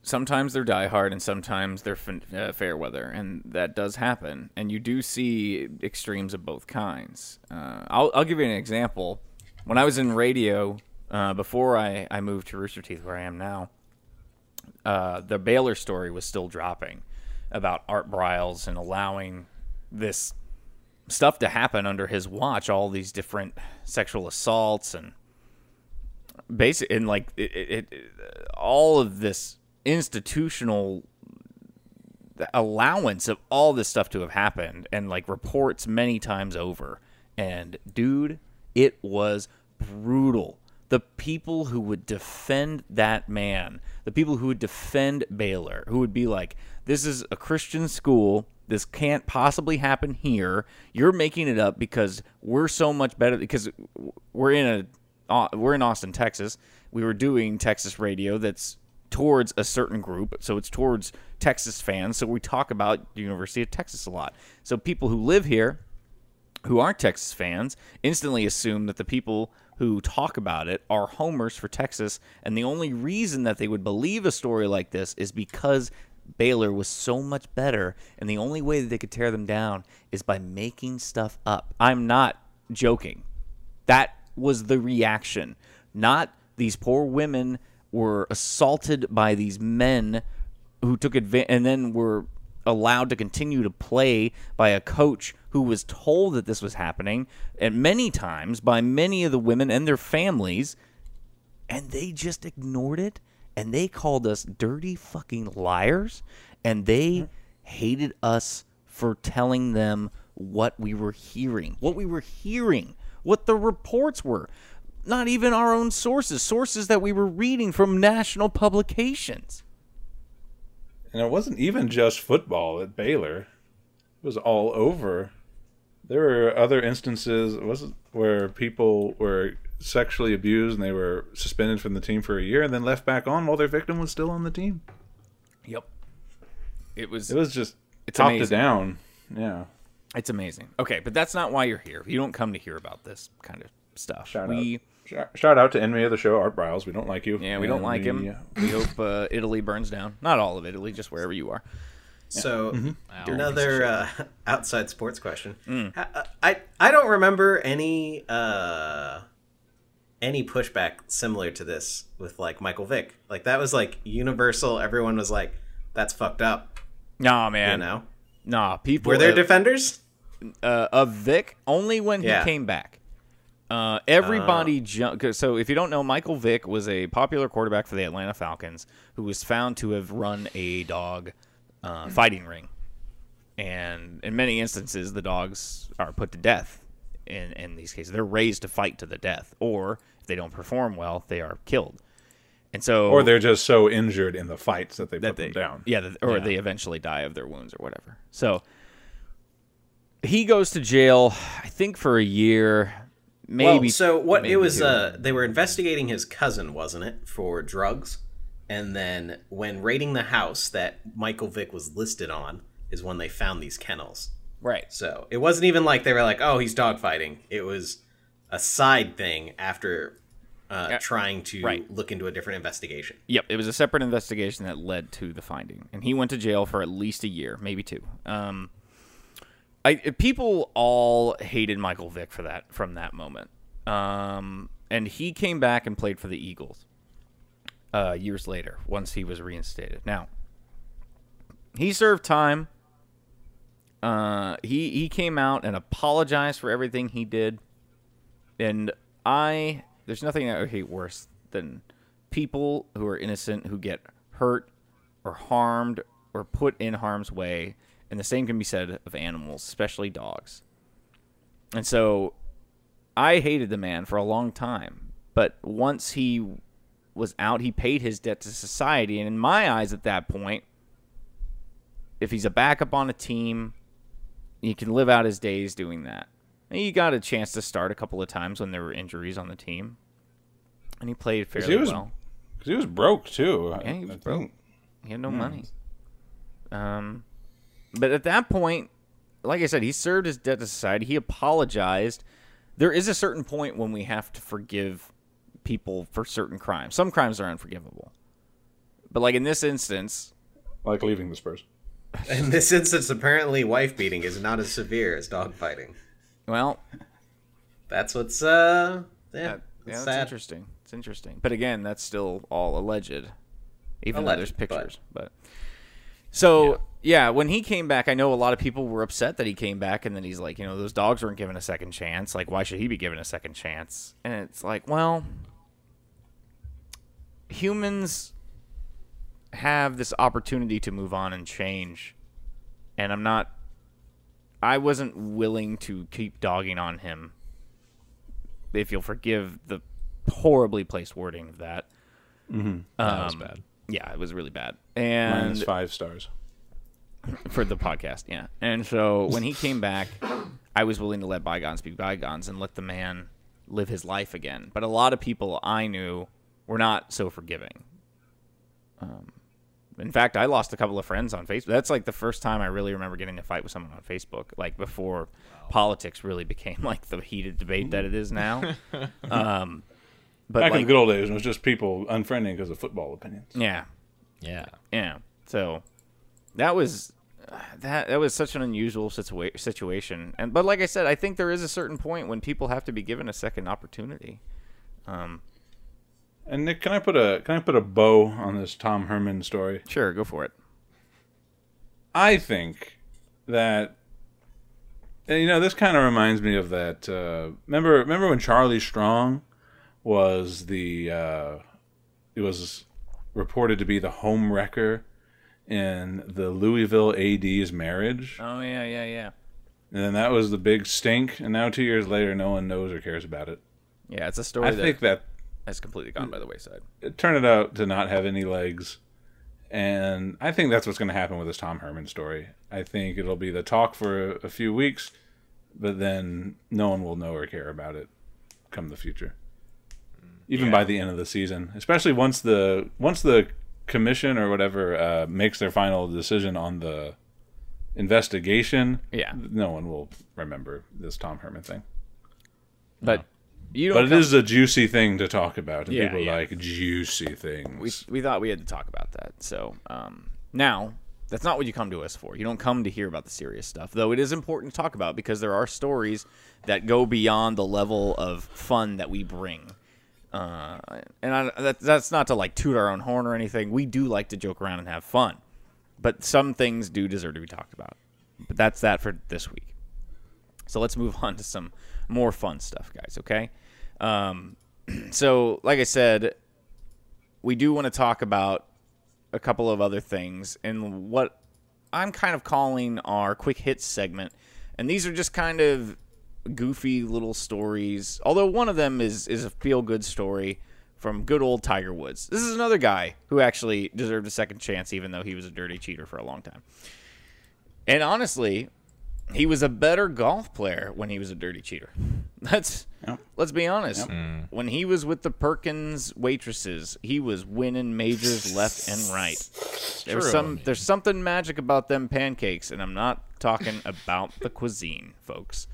Sometimes they're diehard and sometimes they're fair weather, and that does happen. And you do see extremes of both kinds. I'll give you an example. When I was in radio... before I moved to Rooster Teeth, where I am now, the Baylor story was still dropping about Art Briles and allowing this stuff to happen under his watch, all these different sexual assaults and basic, and like all of this institutional allowance of all this stuff to have happened, and like reports many times over. And dude, it was brutal. The people who would defend that man, the people who would defend Baylor, who would be like, this is a Christian school, this can't possibly happen here, you're making it up because we're so much better, because we're in Austin, Texas. We were doing Texas radio that's towards a certain group, so it's towards Texas fans, so we talk about the University of Texas a lot. So people who live here who aren't Texas fans instantly assume that the people who talk about it are homers for Texas, and the only reason that they would believe a story like this is because Baylor was so much better, and the only way that they could tear them down is by making stuff up. I'm not joking. That was the reaction. Not these poor women were assaulted by these men who took advantage and then were allowed to continue to play by a coach who was told that this was happening, and many times by many of the women and their families, and they just ignored it, and they called us dirty fucking liars, and they hated us for telling them what we were hearing, what the reports were, not even our own sources that we were reading from national publications. And it wasn't even just football at Baylor. It was all over. There were other instances where people were sexually abused and they were suspended from the team for a year and then left back on while their victim was still on the team. Yep. It was just top to down. Yeah. It's amazing. Okay, but that's not why you're here. You don't come to hear about this kind of stuff. Shout out to enemy of the show, Art Briles. We don't like you. Yeah, we don't like him. Yeah. We hope Italy burns down. Not all of Italy, just wherever you are. Yeah. So another outside sports question. I don't remember any pushback similar to this with like Michael Vick. Like that was like universal. Everyone was like, "That's fucked up." Nah, man. You know? Nah, people were there defenders of Vick only when he came back. Everybody jumped. So if you don't know, Michael Vick was a popular quarterback for the Atlanta Falcons who was found to have run a dog fighting ring. And in many instances, the dogs are put to death in these cases. They're raised to fight to the death. Or if they don't perform well, they are killed. And so, or they're just so injured in the fights that they put them down. Yeah, they eventually die of their wounds or whatever. So he goes to jail, I think, for a year. Maybe. Well, so what it was, they were investigating his cousin, wasn't it, for drugs? And then when raiding the house that Michael Vick was listed on is when they found these kennels. Right. So it wasn't even like they were like, oh, he's dogfighting. It was a side thing after trying to look into a different investigation. Yep. It was a separate investigation that led to the finding. And he went to jail for at least a year, maybe two. People all hated Michael Vick for that from that moment, and he came back and played for the Eagles years later once he was reinstated. Now, he served time He came out and apologized for everything he did. And there's nothing I hate worse than people who are innocent who get hurt or harmed or put in harm's way. And the same can be said of animals, especially dogs. And so I hated the man for a long time. But once he was out, he paid his debt to society. And in my eyes at that point, if he's a backup on a team, he can live out his days doing that. And he got a chance to start a couple of times when there were injuries on the team. And he played fairly well. Because he was broke, too. Yeah, he was broke. He had no money. But at that point, like I said, he served his debt to society. He apologized. There is a certain point when we have to forgive people for certain crimes. Some crimes are unforgivable. But like in this instance... Like leaving this person. In this instance, apparently wife beating is not as severe as dog fighting. Well. That's what's... that's sad. Interesting. It's interesting. But again, that's still all alleged. Even though there's pictures. But. So... Yeah. Yeah, when he came back, I know a lot of people were upset that he came back, and then he's like, those dogs weren't given a second chance. Like, why should he be given a second chance? And it's like, well, humans have this opportunity to move on and change, and I wasn't willing to keep dogging on him, if you'll forgive the horribly placed wording of that. That was bad. Yeah, it was really bad. And minus 5 stars. For the podcast, yeah. And so when he came back, I was willing to let bygones be bygones and let the man live his life again. But a lot of people I knew were not so forgiving. In fact, I lost a couple of friends on Facebook. That's like the first time I really remember getting in a fight with someone on Facebook, like before politics really became like the heated debate that it is now. But back in the good old days, it was just people unfriending because of football opinions. Yeah. Yeah. Yeah. So... That was such an unusual situation, but like I said, I think there is a certain point when people have to be given a second opportunity. And Nick, can I put a bow on this Tom Herman story? Sure, go for it. I think that this kind of reminds me of that. Remember when Charlie Strong was it was reported to be the home wrecker in the Louisville AD's marriage. Oh, yeah. And then that was the big stink, and now 2 years later, no one knows or cares about it. Yeah, it's a story I think that has completely gone by the wayside. It turned out to not have any legs, and I think that's what's going to happen with this Tom Herman story. I think it'll be the talk for a few weeks, but then no one will know or care about it come the future. Even by the end of the season, especially once the commission or whatever makes their final decision on the investigation, no one will remember this Tom Herman thing. But it is a juicy thing to talk about, and people like juicy things. We thought we had to talk about that. So now, that's not what you come to us for. You don't come to hear about the serious stuff, though it is important to talk about because there are stories that go beyond the level of fun that we bring. That's not to like toot our own horn or anything. We do like to joke around and have fun, but some things do deserve to be talked about. But that's that for this week. So let's move on to some more fun stuff, guys. Okay. So like I said, we do want to talk about a couple of other things and what I'm kind of calling our quick hits segment. And these are just kind of goofy little stories, although one of them is a feel-good story from good old Tiger Woods. This is another guy who actually deserved a second chance, even though he was a dirty cheater for a long time. And honestly, he was a better golf player when he was a dirty cheater. Let's be honest. Yep. When he was with the Perkins waitresses, he was winning majors left and right. There's something magic about them pancakes, and I'm not talking about the cuisine, folks.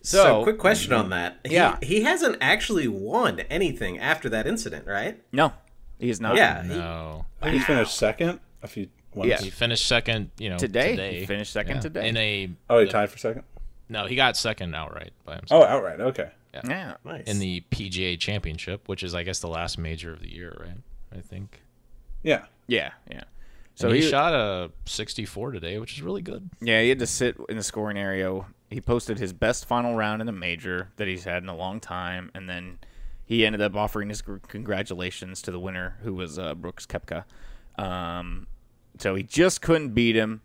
So quick question on that. He hasn't actually won anything after that incident, right? No, he has not. Yeah, he finished second. If he won, he finished second. Today. He finished second today. He tied for second. No, he got second outright by himself. Oh, outright. Okay. Yeah. Nice. In the PGA Championship, which is, I guess, the last major of the year, right? I think. Yeah. So he shot a 64 today, which is really good. Yeah, he had to sit in the scoring area. He posted his best final round in a major that he's had in a long time, and then he ended up offering his congratulations to the winner, who was Brooks Koepka. So he just couldn't beat him,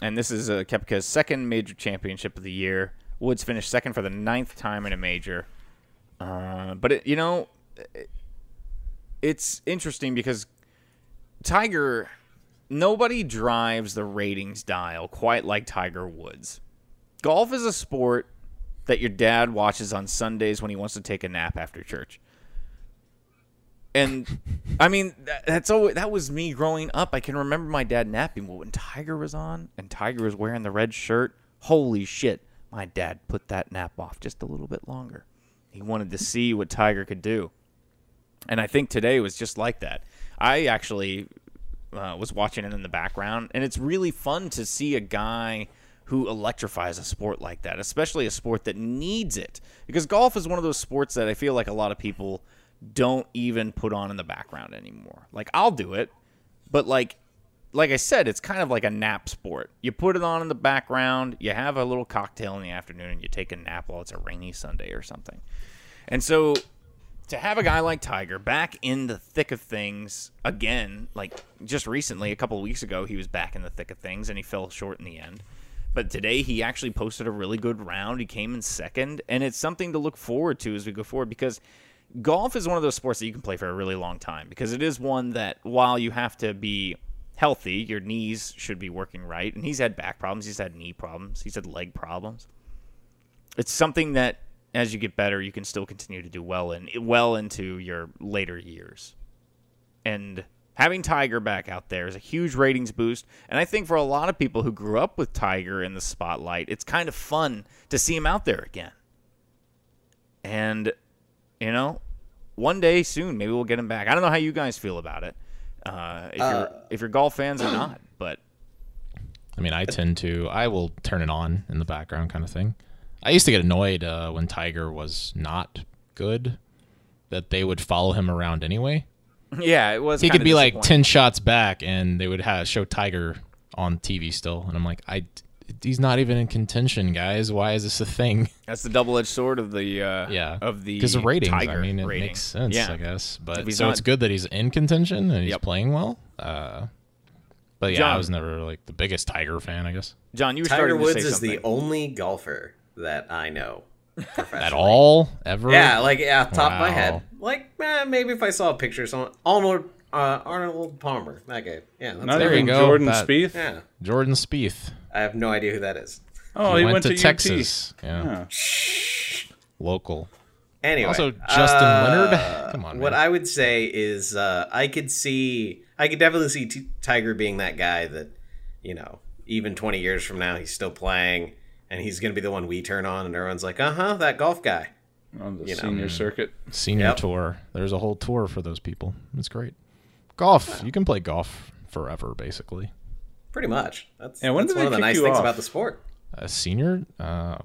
and this is Koepka's second major championship of the year. Woods finished second for the 9th time in a major. It's interesting because Tiger, nobody drives the ratings dial quite like Tiger Woods. Golf is a sport that your dad watches on Sundays when he wants to take a nap after church. And, I mean, that was me growing up. I can remember my dad napping. Well, when Tiger was on and Tiger was wearing the red shirt, holy shit, my dad put that nap off just a little bit longer. He wanted to see what Tiger could do. And I think today was just like that. I actually was watching it in the background, and it's really fun to see a guy who electrifies a sport like that, especially a sport that needs it. Because golf is one of those sports that I feel like a lot of people don't even put on in the background anymore. Like, I'll do it, but like I said, it's kind of like a nap sport. You put it on in the background, you have a little cocktail in the afternoon, and you take a nap while it's a rainy Sunday or something. And so to have a guy like Tiger back in the thick of things again, like just recently, a couple of weeks ago, he was back in the thick of things, and he fell short in the end. But today he actually posted a really good round. He came in second, and it's something to look forward to as we go forward, because golf is one of those sports that you can play for a really long time, because it is one that, while you have to be healthy, your knees should be working right. And he's had back problems. He's had knee problems. He's had leg problems. It's something that, as you get better, you can still continue to do well in, well into your later years. And having Tiger back out there is a huge ratings boost. And I think for a lot of people who grew up with Tiger in the spotlight, it's kind of fun to see him out there again. And, you know, one day soon, maybe we'll get him back. I don't know how you guys feel about it, if you're golf fans or not. But I mean, I will turn it on in the background kind of thing. I used to get annoyed when Tiger was not good, that they would follow him around anyway. Yeah, it was. He could be like 10 shots back, and they would show Tiger on TV still. And I'm like, he's not even in contention, guys. Why is this a thing? That's the double-edged sword of the because of ratings. Tiger, I mean, it makes sense, I guess. But so it's good that he's in contention and he's playing well. But yeah, John, I was never like the biggest Tiger fan, I guess. John, you were Tiger Woods to say something. Is the only golfer that I know professionally. At all? Ever? Yeah, like, yeah, top of my head. Like, maybe if I saw a picture of someone. Arnold Palmer, that guy. Yeah, that's there you go. Jordan Spieth? Yeah. Jordan Spieth. I have no idea who that is. Oh, he went to Texas. UT. Yeah. Local. Anyway. Also, Justin Leonard. Come on, man. What I would say is I could definitely see Tiger being that guy that, you know, even 20 years from now, he's still playing. And he's going to be the one we turn on, and everyone's like, uh-huh, that golf guy. On the senior circuit. Senior tour. There's a whole tour for those people. It's great. Golf. Yeah. You can play golf forever, basically. Pretty much. That's one of the nice things about the sport. A senior?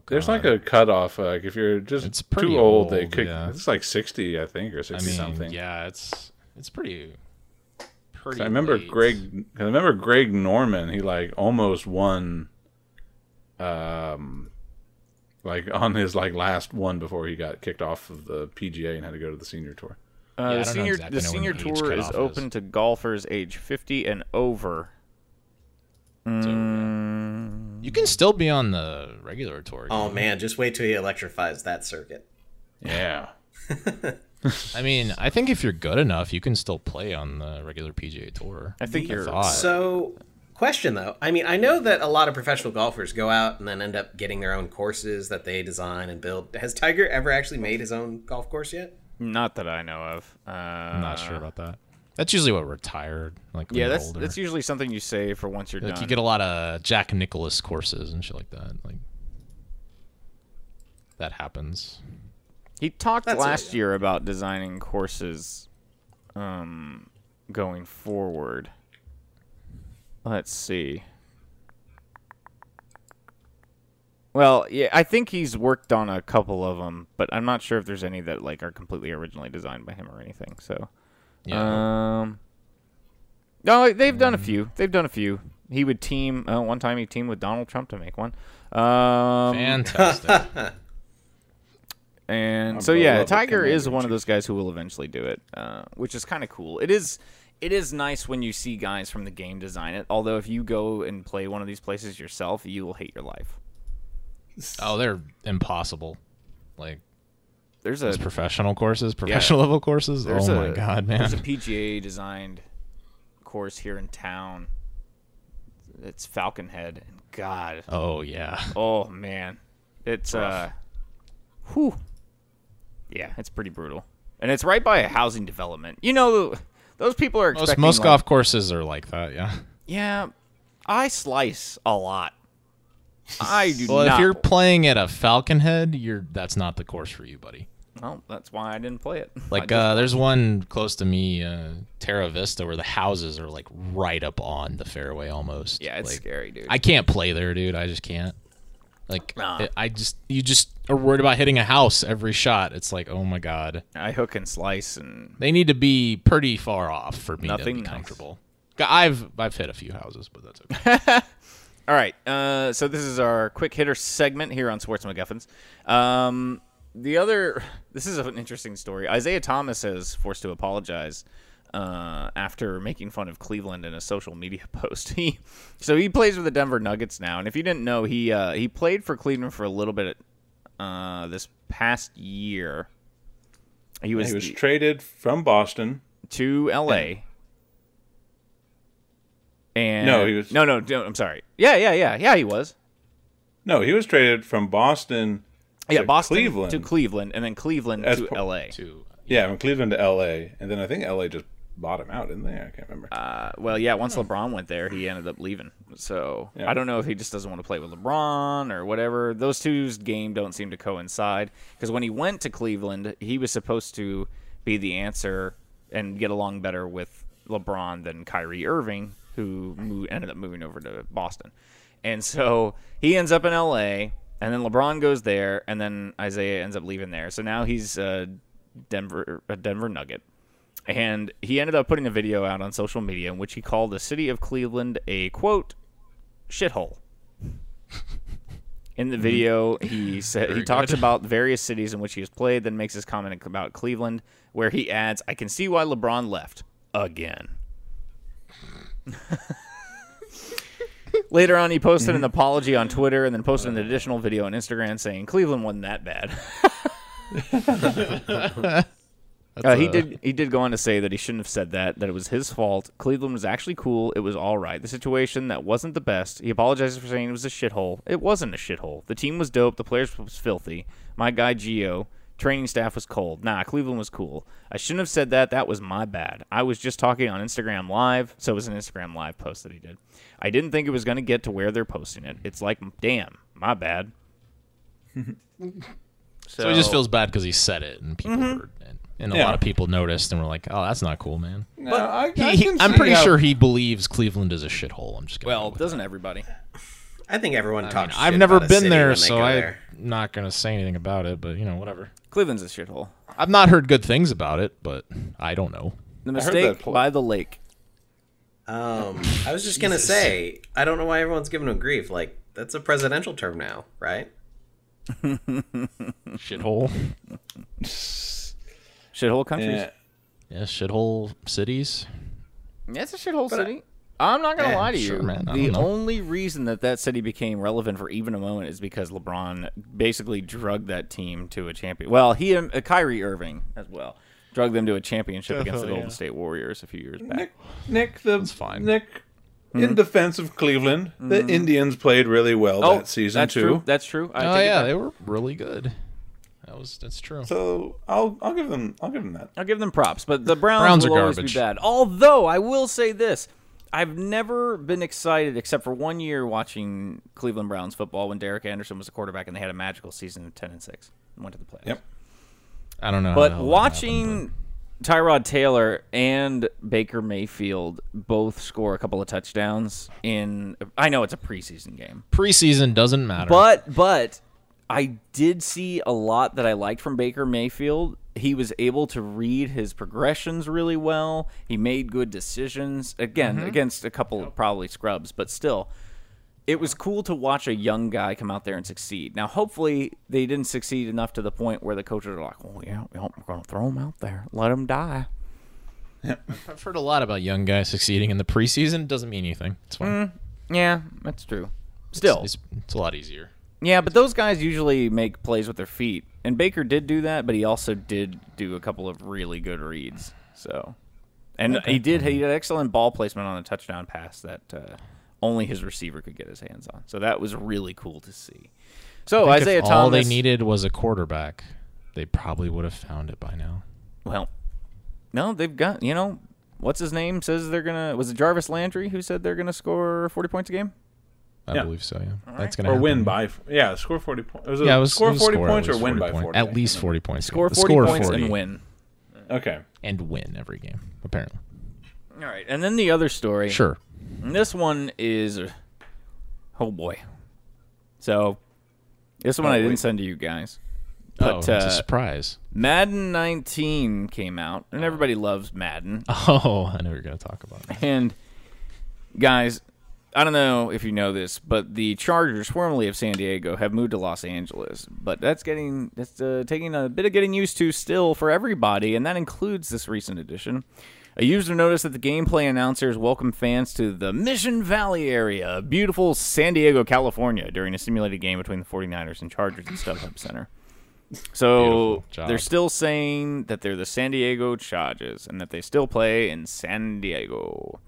There's like a cutoff. Like if you're just too old, they kick. Yeah. It's like 60, I think, or 60-something. Yeah, it's pretty... I remember Greg Norman, he like almost won... like on his like last one before he got kicked off of the PGA and had to go to the senior tour. The senior tour is open to golfers age 50 and over. So, you can still be on the regular tour. Oh man, just wait till he electrifies that circuit. Yeah. I mean, I think if you're good enough, you can still play on the regular PGA tour. I think you're so. Question, though. I mean, I know that a lot of professional golfers go out and then end up getting their own courses that they design and build. Has Tiger ever actually made his own golf course yet? Not that I know of. I'm not sure about that. That's usually what retired. Like yeah, that's usually something you save for once you're done. You get a lot of Jack Nicklaus courses and shit like that. Like that happens. He talked last year about designing courses going forward. Let's see. Well, yeah, I think he's worked on a couple of them, but I'm not sure if there's any that like are completely originally designed by him or anything. So, yeah. No, they've done a few. They've done a few. He would team one time. He teamed with Donald Trump to make one. Fantastic. And so yeah, Tiger is one of those guys who will eventually do it, which is kind of cool. It is nice when you see guys from the game design it. Although if you go and play one of these places yourself, you will hate your life. Oh, they're impossible. Like there's professional courses, level courses. Oh my god, man! There's a PGA designed course here in town. It's Falcon Head. God. Oh yeah. Oh man, it's whew. Yeah, it's pretty brutal. And it's right by a housing development. You know, those people are expecting... Most golf courses are like that, yeah. Yeah, I slice a lot. I do not... Well, if you're playing at a Falcon Head, that's not the course for you, buddy. Well, that's why I didn't play it. Like, there's one close to me, Terra Vista, where the houses are, like, right up on the fairway almost. Yeah, it's like, scary, dude. I can't play there, dude. I just can't. Like, you just are worried about hitting a house every shot. It's like, oh my god. I hook and slice, and they need to be pretty far off for me to be comfortable. Nice. I've hit a few houses, but that's okay. All right, so this is our quick hitter segment here on Sports McGuffins. This is an interesting story. Isaiah Thomas is forced to apologize after making fun of Cleveland in a social media post. He plays with the Denver Nuggets now, and if you didn't know, he played for Cleveland for a little bit this past year. He was traded from Boston to L.A. And I'm sorry. Yeah, he was. No, he was traded from Boston to Cleveland, and then Cleveland to L.A. Yeah, from Cleveland to L.A., and then I think L.A. just bought him out, didn't they? I can't remember. Once LeBron went there, he ended up leaving. So yeah. I don't know if he just doesn't want to play with LeBron or whatever. Those two's game don't seem to coincide, because when he went to Cleveland, he was supposed to be the answer and get along better with LeBron than Kyrie Irving, who ended up moving over to Boston. And so he ends up in L.A., and then LeBron goes there, and then Isaiah ends up leaving there. So now he's... a Denver Nugget, and he ended up putting a video out on social media in which he called the city of Cleveland a, quote, shithole. In the video, he said he talks about various cities in which he has played, then makes his comment about Cleveland, where he adds, "I can see why LeBron left again." Later on, he posted an apology on Twitter and then posted an additional video on Instagram saying Cleveland wasn't that bad. He did go on to say that he shouldn't have said that it was his fault. Cleveland was actually cool. It was all right. The situation that wasn't the best. He apologized for saying it was a shithole. It wasn't a shithole. The team was dope. The players was filthy. My guy Gio, training staff was cold. Nah, Cleveland was cool. I shouldn't have said that. That was my bad. I was just talking on Instagram Live, so it was an Instagram Live post that he did. I didn't think it was going to get to where they're posting it. It's like, damn, my bad. So he just feels bad because he said it, and people heard it, and a lot of people noticed, and were like, "Oh, that's not cool, man." No, but I'm pretty sure he believes Cleveland is a shithole. I'm just gonna doesn't everybody? I think everyone talks. I've never been there, so I'm not gonna say anything about it. But you know, whatever. Cleveland's a shithole. I've not heard good things about it, but I don't know. The mistake by the lake. I was just gonna say, I don't know why everyone's giving him grief. Like that's a presidential term now, right? Shithole countries. Yeah, shithole cities. That's a shithole city. I'm not going to lie to you. Sure, man, the only reason that city became relevant for even a moment is because LeBron basically drugged that team to a champion. Well, he and Kyrie Irving as well drugged them to a championship against the Golden State Warriors a few years back. In defense of Cleveland, the Indians played really well that season too. That's true. They were really good. That's true. So I'll give them that. I'll give them props. But the Browns will always be bad. Although I will say this, I've never been excited except for one year watching Cleveland Browns football when Derek Anderson was the quarterback and they had a magical season of 10-6 and went to the playoffs. Yep. I don't know. But watching Tyrod Taylor and Baker Mayfield both score a couple of touchdowns I know it's a preseason game. Preseason doesn't matter. But I did see a lot that I liked from Baker Mayfield, he was able to read his progressions really well. He made good decisions, again, against a couple of probably scrubs, but still. It was cool to watch a young guy come out there and succeed. Now, hopefully, they didn't succeed enough to the point where the coaches are like, "Oh yeah, we're going to throw him out there, let him die." Yeah. I've heard a lot about young guys succeeding in the preseason. Doesn't mean anything. It's fine. Yeah, that's true. Still, it's a lot easier. Yeah, but those guys usually make plays with their feet, and Baker did do that, but he also did do a couple of really good reads. So, and he did excellent ball placement on a touchdown pass that. Only his receiver could get his hands on. So that was really cool to see. So Isaiah Thomas. All they needed was a quarterback. They probably would have found it by now. Well, no, they've got, you know, what's his name says they're going to, was it Jarvis Landry who said they're going to score 40 points a game? I believe so, yeah. All that's right. Going to happen. Or win by, yeah, score 40 points. Yeah, it was score 40 points or win by 40. At least 40 points. Score 40 points and win. Okay. And win every game, apparently. All right. And then the other story. Sure. And this one is, oh boy. So, this one I didn't send to you guys. But, it's a surprise. Madden 19 came out, and everybody loves Madden. Oh, I know you're going to talk about it. And, guys, I don't know if you know this, but the Chargers, formerly of San Diego, have moved to Los Angeles. But that's taking a bit of getting used to still for everybody, and that includes this recent edition. A user noticed that the gameplay announcers welcomed fans to the Mission Valley area, beautiful San Diego, California, during a simulated game between the 49ers and Chargers at StubHub Center. So they're still saying that they're the San Diego Chargers and that they still play in San Diego.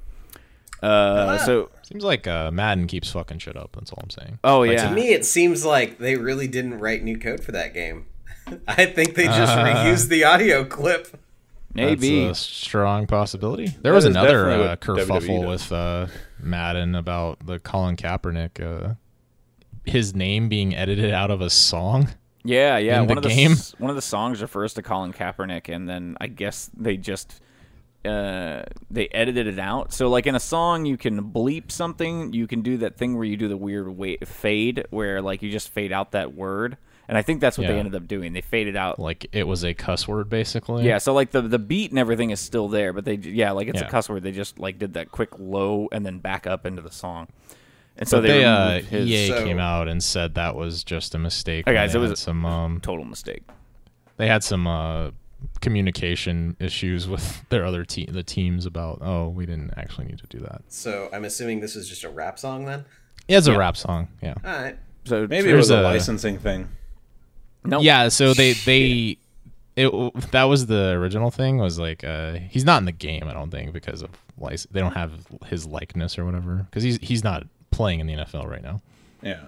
So seems like Madden keeps fucking shit up. That's all I'm saying. Oh, yeah. But to me, it seems like they really didn't write new code for that game. I think they just reused the audio clip. Maybe. That's a strong possibility. There was another kerfuffle with Madden about the Colin Kaepernick, his name being edited out of a song. Yeah. One of the songs refers to Colin Kaepernick, and then I guess they just they edited it out. So, like in a song, you can bleep something. You can do that thing where you do the weird fade, where like you just fade out that word. And I think that's what they ended up doing. They faded out. Like, it was a cuss word, basically. Yeah, so, like, the beat and everything is still there, but it's a cuss word. They just, like, did that quick low and then back up into the song. And so EA came out and said that was just a mistake. Okay, guys, it was a total mistake. They had some communication issues with their other teams about, we didn't actually need to do that. So I'm assuming this is just a rap song, then? Yeah, it's a rap song, yeah. All right. So maybe it was a licensing thing. Nope. Yeah, so that was the original thing, was like he's not in the game, I don't think, because of they don't have his likeness or whatever, because he's not playing in the NFL right now. Yeah,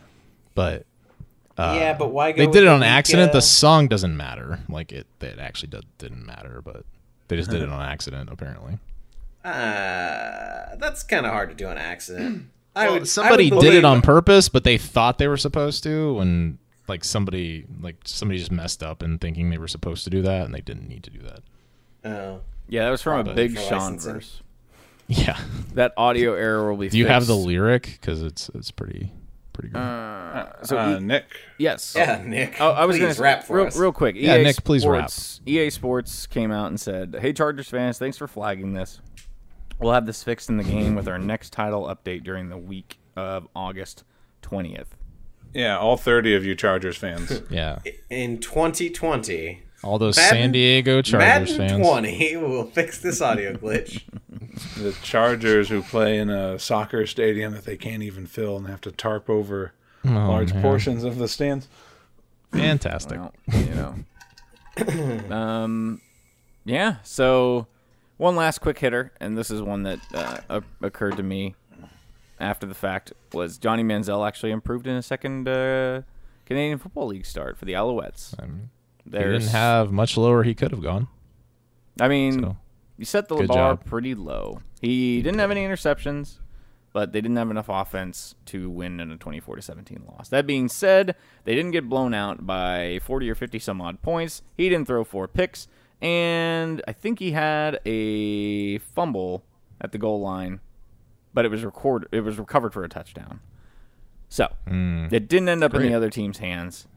but why go? They did it on accident. The song doesn't matter. Like it actually didn't matter, but they just did it on accident apparently. That's kind of hard to do on accident. Somebody did it on purpose, but they thought they were supposed to, and. Somebody just messed up and thinking they were supposed to do that, and they didn't need to do that. Oh. Yeah, that was from a Big Sean verse. Yeah. That audio error will be fixed. Do you have the lyric? Because it's pretty good. Nick. Yes. Yeah, Nick. I was going to rap for us. Real quick. Yeah, Nick, please rap. EA Sports came out and said, "Hey, Chargers fans, thanks for flagging this. We'll have this fixed in the game with our next title update during the week of August 20th. Yeah, all 30 of you Chargers fans. Yeah. In 2020. All those San Diego Chargers fans. Madden 20 will fix this audio glitch. The Chargers who play in a soccer stadium that they can't even fill and have to tarp over large portions of the stands. Fantastic. Well, yeah, so one last quick hitter, and this is one that occurred to me. After the fact, was Johnny Manziel actually improved in a second Canadian Football League start for the Alouettes? I mean, they didn't have much lower he could have gone. I mean, he set the bar pretty low. He didn't have any interceptions, but they didn't have enough offense to win in a 24-17 loss. That being said, they didn't get blown out by 40 or 50 some odd points. He didn't throw 4 picks, and I think he had a fumble at the goal line. But it was recovered for a touchdown. So it didn't end up in the other team's hands,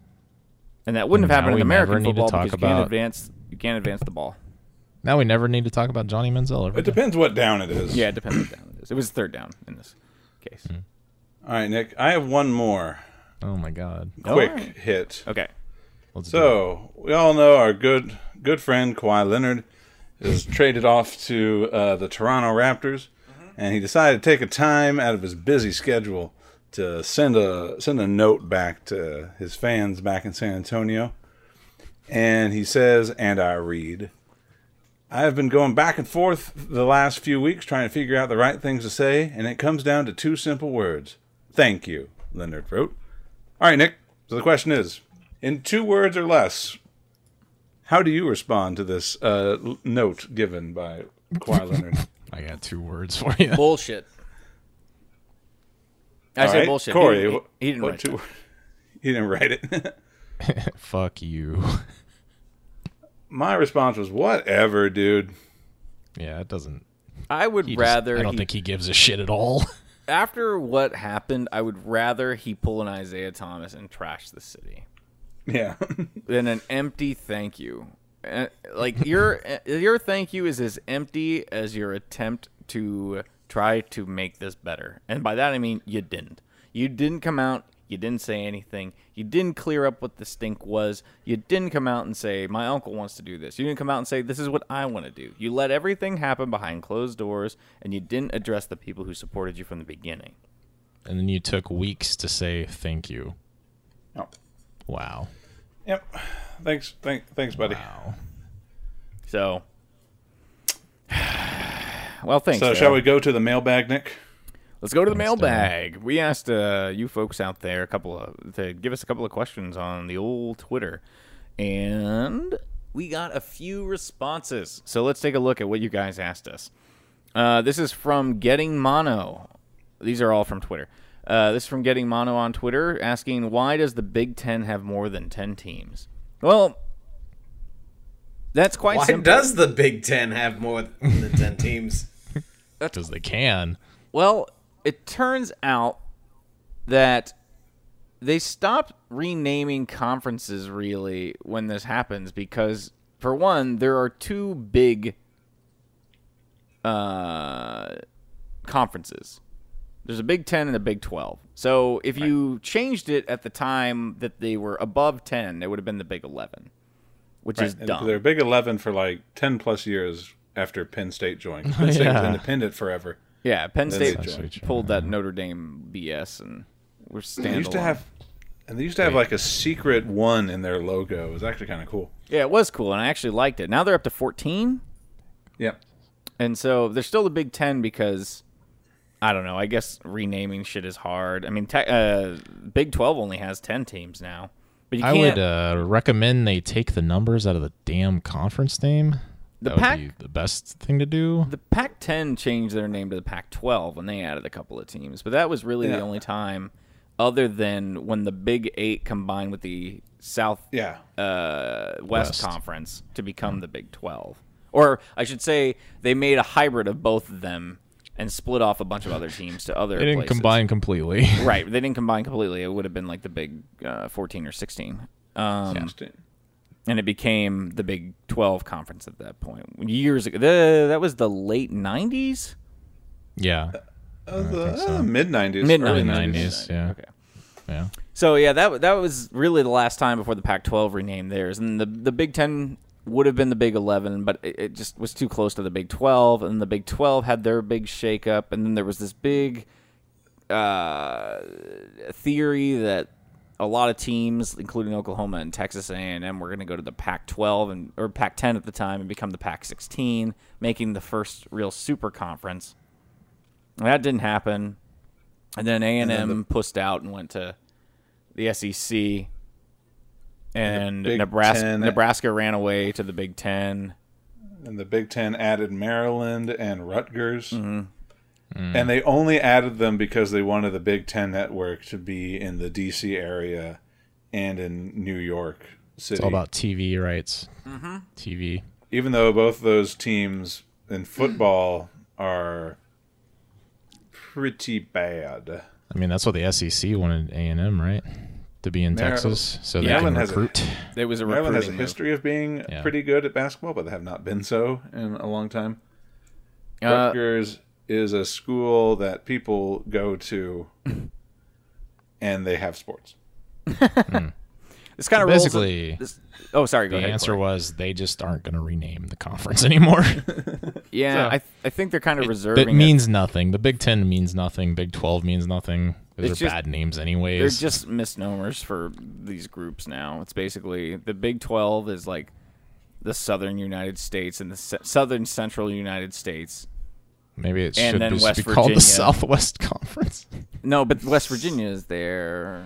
and that wouldn't have happened in American football because you can't advance You can't advance the ball. Now we never need to talk about Johnny Manziel. It depends what down it is. Yeah, it depends what down it is. It was third down in this case. Mm. All right, Nick. I have one more. Oh, my God. Quick hit. Okay. So, we all know our good friend Kawhi Leonard is traded off to the Toronto Raptors, and he decided to take a time out of his busy schedule to send a note back to his fans back in San Antonio. And he says, and I read, I have been going back and forth the last few weeks trying to figure out the right things to say, and it comes down to two simple words. Thank you, Leonard wrote. All right, Nick, so the question is, in two words or less, how do you respond to this note given by Kawhi Leonard? I got two words for you. Bullshit. I said bullshit. Corey, he didn't write it. He didn't write it. Fuck you. My response was, whatever, dude. Yeah, it doesn't. I would rather. I don't think he gives a shit at all. After what happened, I would rather he pull an Isaiah Thomas and trash the city. Yeah. Than an empty thank you. Like, your thank you is as empty as your attempt to try to make this better. And by that I mean you didn't. You didn't come out. You didn't say anything. You didn't clear up what the stink was. You didn't come out and say, my uncle wants to do this. You didn't come out and say, this is what I want to do. You let everything happen behind closed doors, and you didn't address the people who supported you from the beginning. And then you took weeks to say thank you. Oh. Wow. Yep. Thanks, buddy. Wow. So. Well, thanks. So shall we go to the mailbag, Nick? Let's go to the mailbag. We asked you folks out there to give us a couple of questions on the old Twitter, and we got a few responses. So let's take a look at what you guys asked us. This is from Getting Mono. These are all from Twitter. This is from Getting Mono on Twitter, asking, why does the Big Ten have more than 10 teams? Well, that's quite simple. Why does the Big Ten have more than 10 teams? Because they can. Well, it turns out that they stopped renaming conferences, really, when this happens because, for one, there are two big conferences. There's a Big 10 and a Big 12. So if you changed it at the time that they were above 10, it would have been the Big 11, which is dumb. They're Big 11 for like 10-plus years after Penn State joined. Penn State was independent forever. Yeah, Penn State pulled that Notre Dame BS, and we're standalone. They used to have like a secret one in their logo. It was actually kind of cool. Yeah, it was cool, and I actually liked it. Now they're up to 14. Yep. And so they're still the Big 10 because, I don't know, I guess renaming shit is hard. I mean, Big 12 only has 10 teams now. But you can't. I would recommend they take the numbers out of the damn conference name. That would be the best thing to do. The Pac-10 changed their name to the Pac-12 when they added a couple of teams. But that was really the only time, other than when the Big 8 combined with the West Conference to become the Big 12. Or I should say they made a hybrid of both of them and split off a bunch of other teams to other places. Combine completely. Right. They didn't combine completely. It would have been like the Big 14 or 16. 16. And it became the Big 12 conference at that point. Years ago. That was the late 90s? Yeah. Mid-90s. Early 90s, yeah. Okay. Yeah. So, yeah, that was really the last time before the Pac-12 renamed theirs. And the Big 10 would have been the Big 11, but it just was too close to the Big 12. And the Big 12 had their big shakeup. And then there was this big theory that a lot of teams, including Oklahoma and Texas A&M, were going to go to the Pac-12 or Pac-10 at the time and become the Pac-16, making the first real super conference. And that didn't happen. And then A&M pussed out and went to the SEC. And the Nebraska ran away to the Big Ten. And the Big Ten added Maryland and Rutgers. Mm-hmm. And they only added them because they wanted the Big Ten network to be in the D.C. area and in New York City. It's all about TV rights. Mm-hmm. TV. Even though both those teams in football are pretty bad. I mean, that's what the SEC wanted A&M, right? to be in Texas, so they can recruit. Maryland has a history of being pretty good at basketball, but they have not been so in a long time. Rutgers is a school that people go to, and they have sports. This kind of basically. Go ahead. The answer was they just aren't going to rename the conference anymore. Yeah, so, I think they're kind of reserving. It means nothing. The Big Ten means nothing. Big 12 means nothing. Those are bad names, anyways. They're just misnomers for these groups now. It's basically the Big 12 is like the Southern United States and the Southern Central United States. Maybe it should just be called the Southwest Conference. No, but West Virginia is there.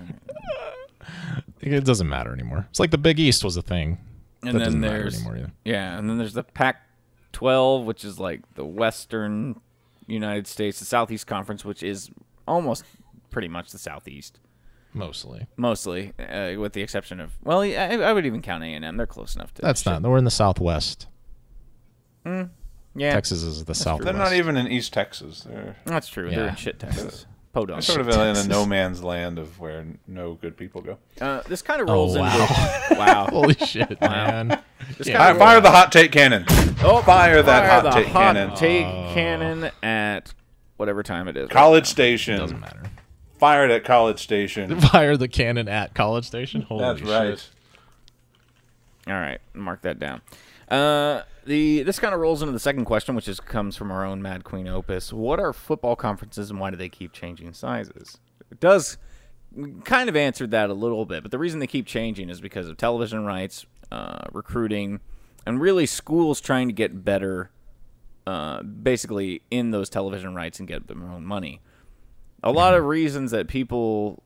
It doesn't matter anymore. It's like the Big East was a thing. And that doesn't matter anymore either. Yeah, and then there's the Pac-12, which is like the Western United States, the Southeast Conference, which is almost pretty much the Southeast. Mostly, with the exception of... Well, I would even count A&M. They're close enough to... We're in the Southwest. Yeah. Texas is the Southwest. They're not even in East Texas. That's true. Yeah. They're in shit Texas. Podunk. Sort of in a no man's land of where no good people go. This kind of rolls into... Wow. Holy shit, man. Fire the hot take cannon. Fire that hot take cannon. At whatever time it is. College Station. It doesn't matter. Fire it at College Station. Fire the cannon at College Station? Holy shit. That's right. All right. Mark that down. This kind of rolls into the second question, which comes from our own Mad Queen Opus. What are football conferences and why do they keep changing sizes? It does kind of answer that a little bit, but the reason they keep changing is because of television rights, recruiting, and really schools trying to get better basically in those television rights and get their own money. A lot of reasons that people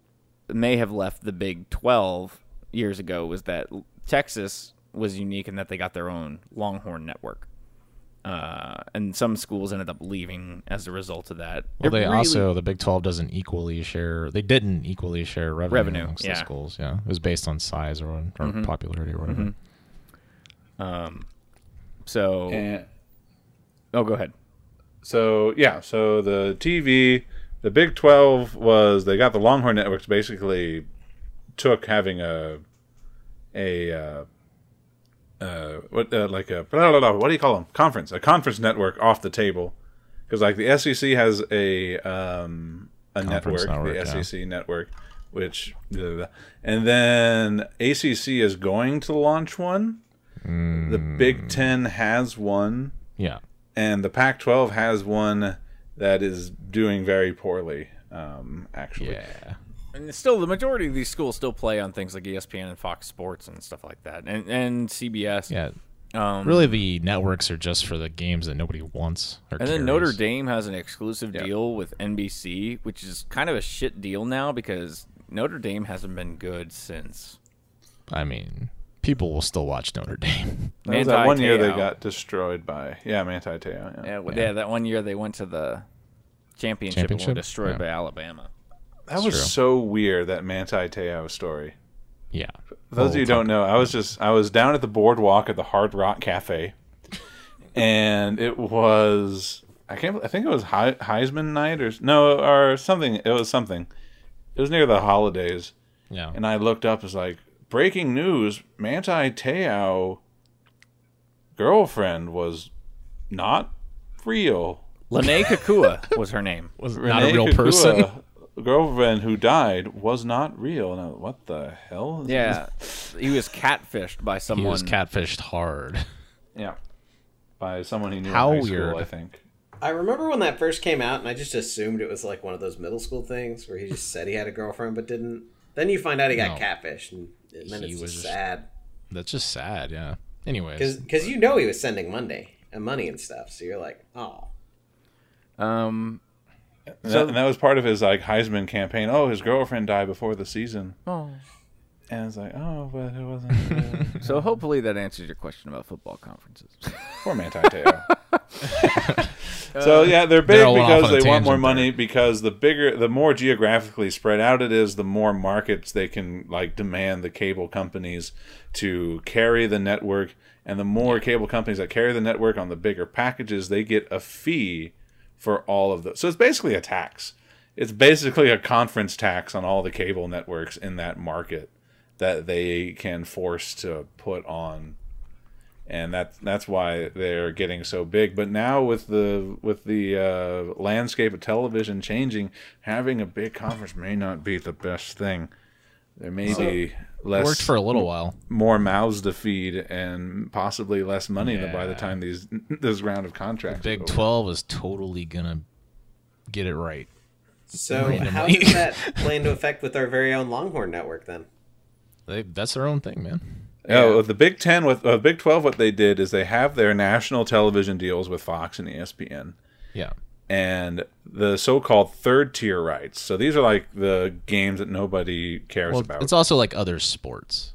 may have left the Big 12 years ago was that Texas was unique in that they got their own Longhorn network. And some schools ended up leaving as a result of that. Well, the Big 12 didn't equally share revenue amongst the schools. Yeah. It was based on size or popularity or whatever. Go ahead. So the Big 12 was, they got the Longhorn networks, basically took having a conference network off the table, because like the SEC has a network SEC network, which and then ACC is going to launch one. The Big Ten has one, and the Pac-12 has one that is doing very poorly. And still, the majority of these schools still play on things like ESPN and Fox Sports and stuff like that, and CBS. Yeah, really, the networks are just for the games that nobody wants or cares. Then Notre Dame has an exclusive deal with NBC, which is kind of a shit deal now because Notre Dame hasn't been good since. I mean, people will still watch Notre Dame. That one year they got destroyed by Manti Te'o. That one year they went to the championship? And were destroyed by Alabama. That was so weird, that Manti Te'o story. Yeah. For those of you who don't know, I was down at the boardwalk at the Hard Rock Cafe, and it was I think it was Heisman night or something. It was something. It was near the holidays. Yeah. And I looked up, as like, breaking news: Manti Te'o girlfriend was not real. Lene Kakua was her name. Was not a real person. Girlfriend who died was not real. Now, what the hell? He was catfished by someone. He was catfished hard. Yeah, by someone he knew in high school, I think. I remember when that first came out, and I just assumed it was like one of those middle school things where he just said he had a girlfriend but didn't. Then you find out he got catfished, and then it's just sad. That's just sad, yeah. Anyways. Because he was sending money and stuff, so you're like, oh. And that was part of his like Heisman campaign. Oh, his girlfriend died before the season. Oh, and it's like, oh, but it wasn't. So hopefully that answers your question about football conferences. Poor Manti Te'o. So they're big because they want more money. Because the more geographically spread out it is, the more markets they can like demand the cable companies to carry the network, and the more cable companies that carry the network on the bigger packages, they get a fee for all of those. So it's basically a tax. it's basically a conference tax on all the cable networks in that market that they can force to put on, and that's why they're getting so big. But now with the landscape of television changing, having a big conference may not be the best thing. There may be less, worked for a little while, more mouths to feed, and possibly less money by the time this round of contracts. The Big 12 is totally gonna get it right. So how does that play into effect with our very own Longhorn Network then? That's their own thing, man. Oh, the Big 10 with Big 12, what they did is they have their national television deals with Fox and ESPN. Yeah. And the so-called third-tier rights. So these are like the games that nobody cares about. It's also like other sports.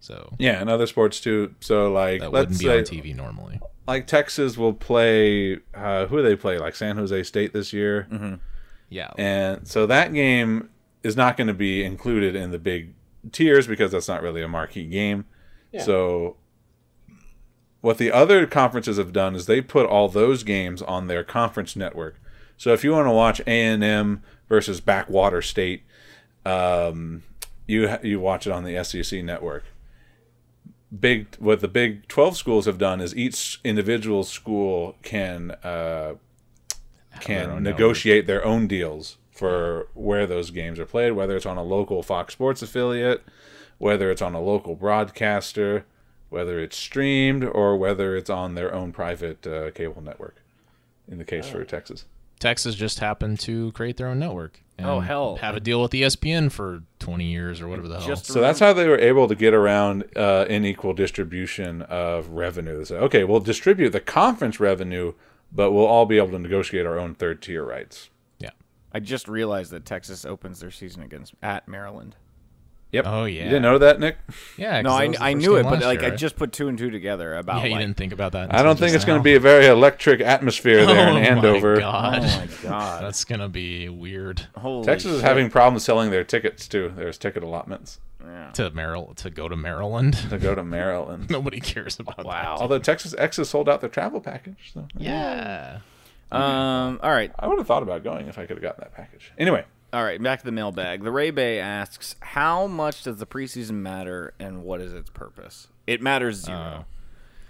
So yeah, and other sports too. So like that wouldn't be on TV normally. Like Texas will play. Who do they play? Like San Jose State this year. Mm-hmm. Yeah. And so that game is not going to be included in the big tiers because that's not really a marquee game. Yeah. So what the other conferences have done is they put all those games on their conference network. So if you want to watch A&M versus Backwater State, you watch it on the SEC network. What the Big 12 schools have done is each individual school can negotiate their own deals for where those games are played, whether it's on a local Fox Sports affiliate, whether it's on a local broadcaster, whether it's streamed, or whether it's on their own private cable network, in the case for Texas. Texas just happened to create their own network. And have a deal with ESPN for 20 years or whatever the hell. So that's how they were able to get around unequal distribution of revenue. They said, okay, we'll distribute the conference revenue, but we'll all be able to negotiate our own third-tier rights. Yeah. I just realized that Texas opens their season at Maryland. Yep. Oh yeah. You didn't know that, Nick? Yeah. No, I knew it, but like I just put 2 and 2 together about. Yeah, you didn't think about that. I don't think it's going to be a very electric atmosphere there in Andover. Oh my god, that's going to be weird. Texas is having problems selling their tickets too. There's ticket allotments. Yeah. To go to Maryland. Nobody cares about that. Although Texas Exes sold out their travel package. So. Yeah. All right. I would have thought about going if I could have gotten that package. Anyway. All right, back to the mailbag. The Ray Bay asks, how much does the preseason matter and what is its purpose? It matters zero.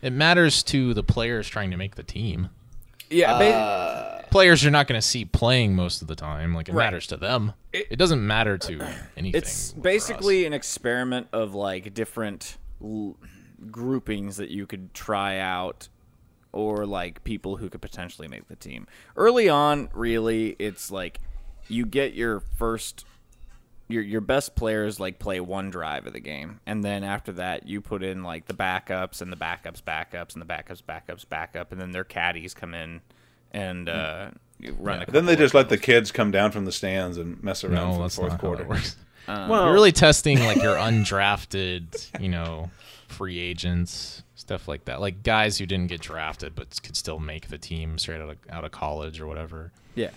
It matters to the players trying to make the team. Yeah. Players you're not going to see playing most of the time. Like, it matters to them. It doesn't matter to anything. It's basically an experiment of, like, different groupings that you could try out, or, like, people who could potentially make the team. Early on, really, it's, like, you get your best players, like, play one drive of the game, and then after that you put in, like, the backups and the backups backups and the backups backups backup, and then their caddies come in and run. Yeah. Then they just let the kids come down from the stands and mess around for the fourth quarter. Well, you're really testing, like, your undrafted, free agents, stuff like that, like guys who didn't get drafted but could still make the team straight out of college or whatever. Yeah.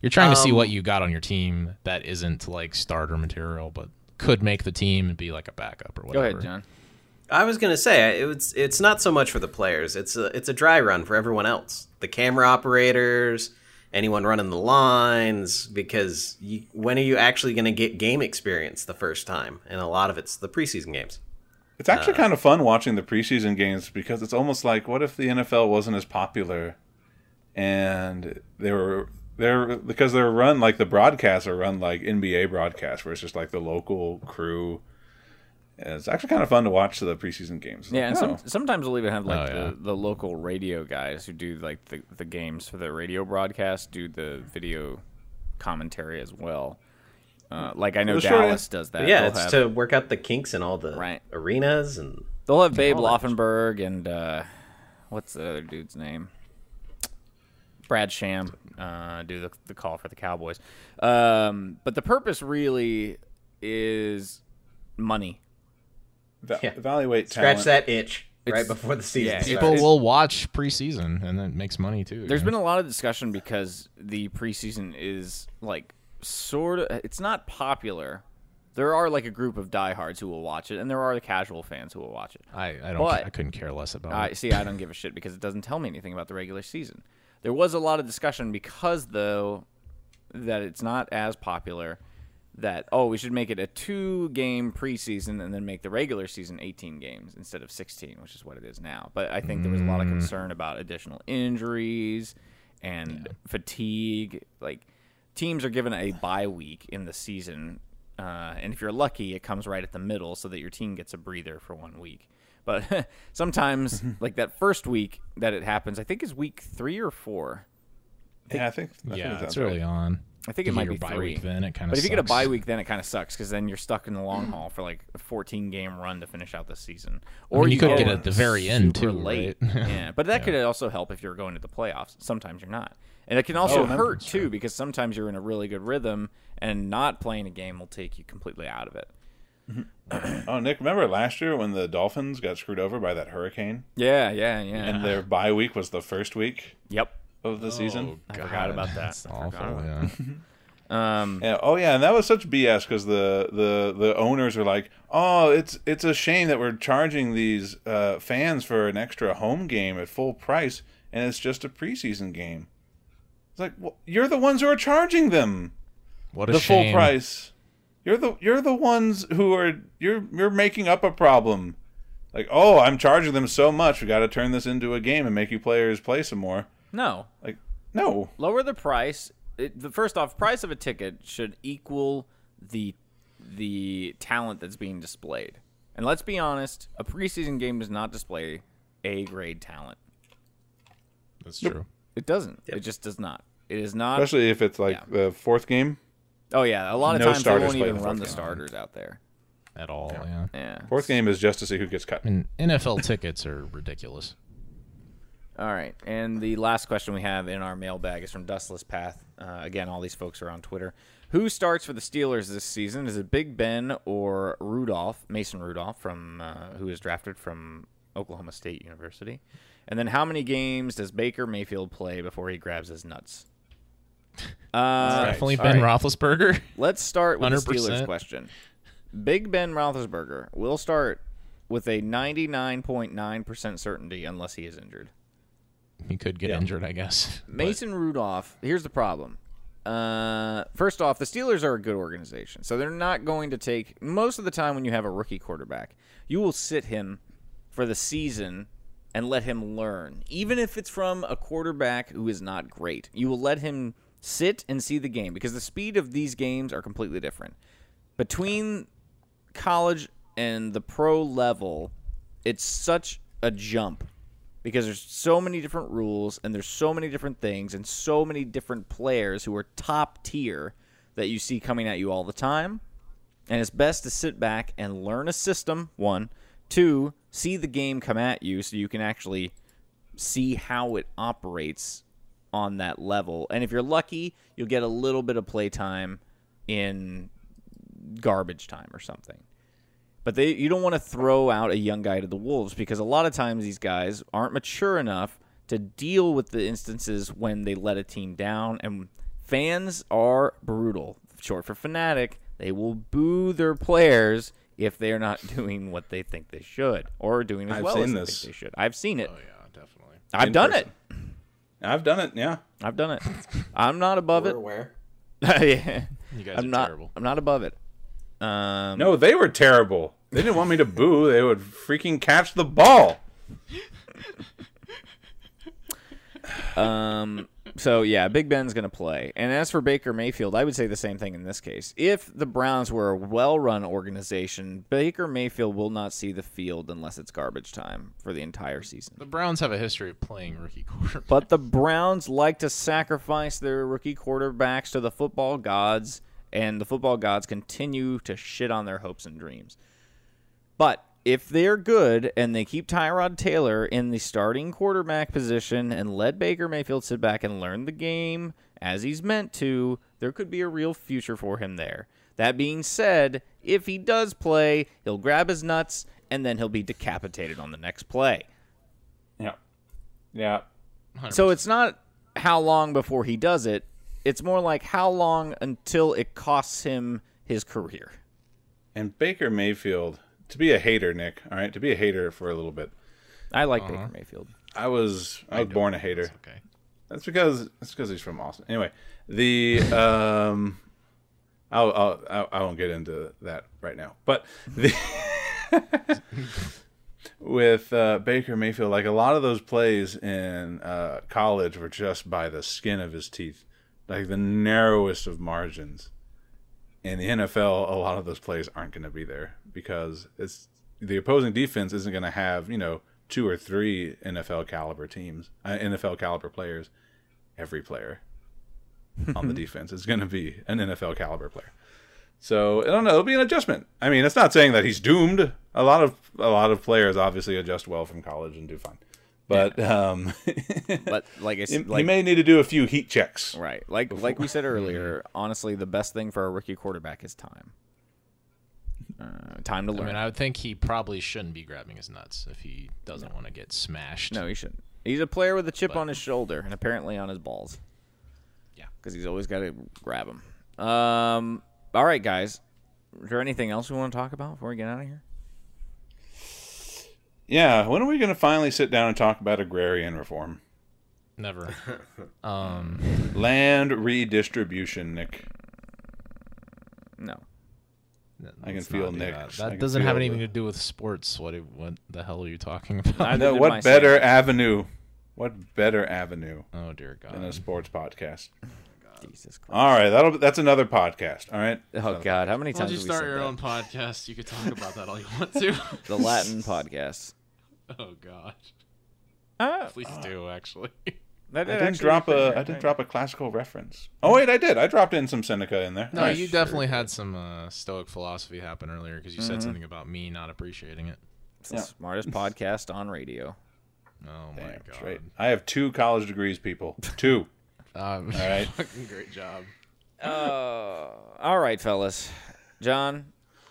You're trying to see what you got on your team that isn't, like, starter material, but could make the team and be, like, a backup or whatever. Go ahead, John. I was going to say, it's not so much for the players. It's a dry run for everyone else. The camera operators, anyone running the lines, because when are you actually going to get game experience the first time? And a lot of it's the preseason games. It's actually kind of fun watching the preseason games, because it's almost like, what if the NFL wasn't as popular and they were... Because they're run, like, the broadcasts are run like NBA broadcasts, where it's just like the local crew. And it's actually kind of fun to watch the preseason games. Yeah, and sometimes they'll even have, like, the local radio guys who do, like, the games for the radio broadcast do the video commentary as well. Like, I know Dallas does that. Yeah, it's to work out the kinks in all the arenas, and they'll have Babe Loffenberg and what's the other dude's name? Brad Sham do the call for the Cowboys. But the purpose really is money. Evaluate talent. Scratch that itch right before the season starts. People will watch preseason, and that makes money too. There's been a lot of discussion because the preseason is, like, sort of – it's not popular. There are, like, a group of diehards who will watch it, and there are the casual fans who will watch it. I couldn't care less about it. See, I don't give a shit because it doesn't tell me anything about the regular season. There was a lot of discussion because, though, that it's not as popular, that, oh, we should make it a 2-game preseason and then make the regular season 18 games instead of 16, which is what it is now. But I think there was a lot of concern about additional injuries and fatigue. Like, teams are given a bye week in the season, and if you're lucky, it comes right at the middle so that your team gets a breather for 1 week. But sometimes, like that first week that it happens, I think is week 3 or 4. I think it's early on. I think it might be 3. Week, then it kind of sucks. If you get a bye week, then it kind of sucks because then you're stuck in the long haul for like a 14-game run to finish out the season. Or I mean, you could get it at the very end too late. Right? Yeah, but that could also help if you're going to the playoffs. Sometimes you're not, and it can also hurt too because sometimes you're in a really good rhythm and not playing a game will take you completely out of it. Oh, Nick, remember last year when the Dolphins got screwed over by that hurricane? Yeah. And their bye week was the first week of the season? I forgot about that. That's awful, and that was such BS because the owners are like, oh, it's a shame that we're charging these fans for an extra home game at full price, and it's just a preseason game. It's like, well, you're the ones who are charging them full price. You're the ones who are you're making up a problem, like, oh, I'm charging them so much, we got to turn this into a game and make you players play some more. No, lower the price. First off, price of a ticket should equal the talent that's being displayed. And let's be honest, a preseason game does not display A grade talent. That's true. It doesn't. Yep. It just does not. It is not, especially if it's like the fourth game. Oh, yeah. A lot of times they won't even run the starters out there. At all, yeah. Fourth game is just to see who gets cut. I mean, NFL tickets are ridiculous. All right. And the last question we have in our mailbag is from Dustless Path. Again, all these folks are on Twitter. Who starts for the Steelers this season? Is it Big Ben or Rudolph, Mason Rudolph, from who is drafted from Oklahoma State University? And then how many games does Baker Mayfield play before he grabs his nuts? Definitely Ben Roethlisberger. Let's start with 100%. The Steelers question. Big Ben Roethlisberger will start with a 99.9% certainty unless he is injured. He could get injured, I guess. Mason Rudolph, here's the problem. First off, the Steelers are a good organization, so they're not going to take... Most of the time when you have a rookie quarterback, you will sit him for the season and let him learn. Even if it's from a quarterback who is not great, you will let him... sit and see the game because the speed of these games are completely different. Between college and the pro level, it's such a jump because there's so many different rules and there's so many different things and so many different players who are top tier that you see coming at you all the time. And it's best to sit back and learn a system, 1, 2, see the game come at you so you can actually see how it operates on that level. And if you're lucky, you'll get a little bit of playtime in garbage time or something. But you don't want to throw out a young guy to the wolves because a lot of times these guys aren't mature enough to deal with the instances when they let a team down. And fans are brutal. Short for fanatic, they will boo their players if they're not doing what they think they should or doing as well as they think they should. I've seen it. Oh, yeah, definitely. I've done it. I've done it, yeah. I've done it. I'm not above it. We're aware. Yeah. You guys are terrible. I'm not above it. No, they were terrible. They didn't want me to boo. They would freaking catch the ball. So, yeah, Big Ben's going to play. And as for Baker Mayfield, I would say the same thing in this case. If the Browns were a well-run organization, Baker Mayfield will not see the field unless it's garbage time for the entire season. The Browns have a history of playing rookie quarterbacks. But the Browns like to sacrifice their rookie quarterbacks to the football gods, and the football gods continue to shit on their hopes and dreams. But if they're good and they keep Tyrod Taylor in the starting quarterback position and let Baker Mayfield sit back and learn the game as he's meant to, there could be a real future for him there. That being said, if he does play, he'll grab his nuts and then he'll be decapitated on the next play. Yeah. Yeah. 100%. So it's not how long before he does it. It's more like how long until it costs him his career. And Baker Mayfield... To be a hater, Nick, all right? To be a hater for a little bit. I like Baker Mayfield. I was born a hater. Okay. That's because he's from Austin. Anyway, the I won't get into that right now. But the with Baker Mayfield, like a lot of those plays in college were just by the skin of his teeth, like the narrowest of margins. In the NFL, a lot of those plays aren't going to be there because it's the opposing defense isn't going to have, you know, 2 or 3 NFL caliber teams, NFL caliber players. Every player on the defense is going to be an NFL caliber player. So I don't know. It'll be an adjustment. I mean, it's not saying that he's doomed. A lot of players obviously adjust well from college and do fine. But but like he may need to do a few heat checks. Right. Like we said earlier, honestly, the best thing for a rookie quarterback is time. Time to learn. I mean, I would think he probably shouldn't be grabbing his nuts if he doesn't want to get smashed. No, he shouldn't. He's a player with a chip on his shoulder and apparently on his balls. Yeah. Because he's always got to grab him. All right, guys. Is there anything else we want to talk about before we get out of here? Yeah, when are we going to finally sit down and talk about agrarian reform? Never. Land redistribution, Nick. No. I can feel Nick. That doesn't have anything to do with sports. What the hell are you talking about? I know. What better avenue? What better avenue? Oh, dear God. Than a sports podcast. Jesus Christ. All right, that's another podcast. All right. Oh God, how many times? Why don't you start your own podcast? You could talk about that all you want to. The Latin podcast. Oh God. Please do actually. I didn't drop a classical reference. Oh wait, I did. I dropped in some Seneca in there. No, right. You definitely had some Stoic philosophy happen earlier because you said something about me not appreciating it. It's the smartest podcast on radio. Oh my God. Right. I have 2 college degrees, people. 2. All right. Fucking great job. All right, fellas. John,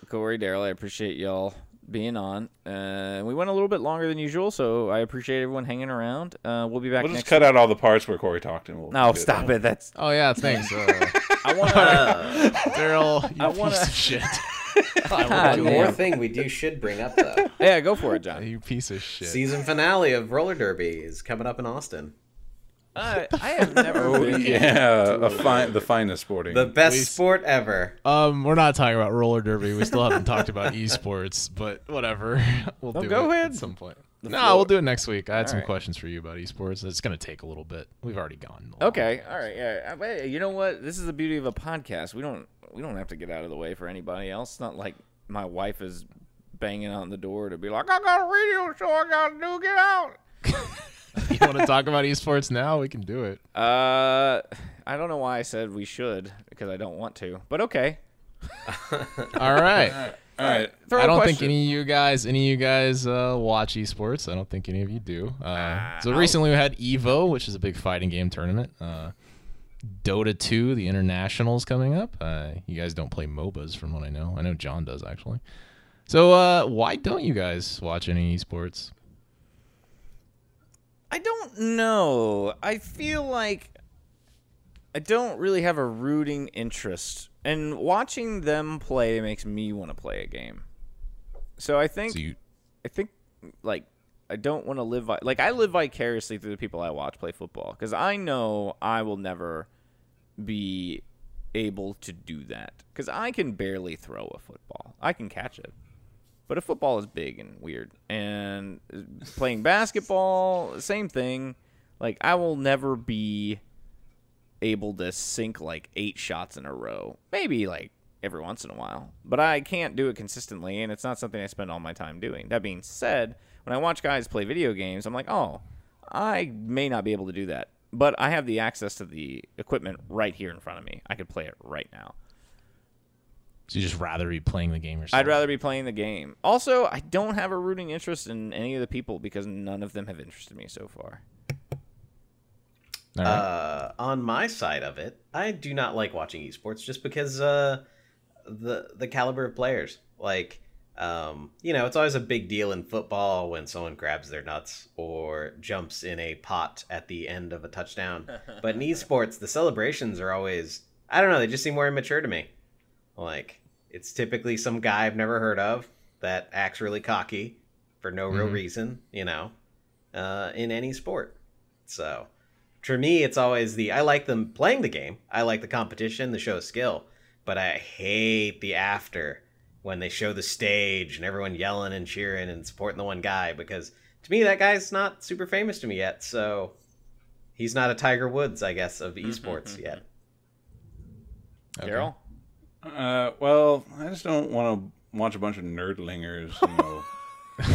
Corey, Darryl, I appreciate y'all being on. We went a little bit longer than usual, so I appreciate everyone hanging around. We'll be back next week. We'll just cut out all the parts where Corey talked. And stop it. That's... Oh, yeah, thanks. I want to... Darryl, you piece of shit. One more thing we should bring up, though. Yeah, go for it, John. You piece of shit. Season finale of Roller Derby is coming up in Austin. I have never. The finest sporting, the best sport ever. We're not talking about roller derby. We still haven't talked about esports, but whatever. We'll do it at some point. We'll do it next week. I had some questions for you about esports. It's going to take a little bit. We've already gone. Okay. All right. Yeah. You know what? This is the beauty of a podcast. We don't have to get out of the way for anybody else. It's not like my wife is banging on the door to be like, I got a radio show I got to do. Get out. You want to talk about esports now? We can do it. I don't know why I said we should, because I don't want to. But okay. All right. I don't think any of you guys watch esports. I don't think any of you do. So recently we had Evo, which is a big fighting game tournament. Dota 2, the internationals coming up. You guys don't play MOBAs from what I know. I know John does actually. So why don't you guys watch any esports? I don't know. I feel like I don't really have a rooting interest. And watching them play makes me want to play a game. So I think I don't want to live... Like, I live vicariously through the people I watch play football. Because I know I will never be able to do that. Because I can barely throw a football. I can catch it. But a football is big and weird. And playing basketball, same thing. Like, I will never be able to sink, like, 8 shots in a row. Maybe, like, every once in a while. But I can't do it consistently, and it's not something I spend all my time doing. That being said, when I watch guys play video games, I'm like, oh, I may not be able to do that. But I have the access to the equipment right here in front of me. I could play it right now. So you just rather be playing the game yourself? I'd rather be playing the game. Also, I don't have a rooting interest in any of the people because none of them have interested me so far. All right. On my side of it, I do not like watching esports just because the caliber of players. Like, you know, it's always a big deal in football when someone grabs their nuts or jumps in a pot at the end of a touchdown. But in esports, the celebrations are always, I don't know, they just seem more immature to me. Like, it's typically some guy I've never heard of that acts really cocky for no real reason, you know, in any sport. So For me, it's always the, I like them playing the game. I like the competition, the show skill, but I hate the after when they show the stage and everyone yelling and cheering and supporting the one guy, because to me, that guy's not super famous to me yet. So he's not a Tiger Woods, I guess, of esports yet. Okay. Daryl? Well, I just don't want to watch a bunch of nerdlingers, you know.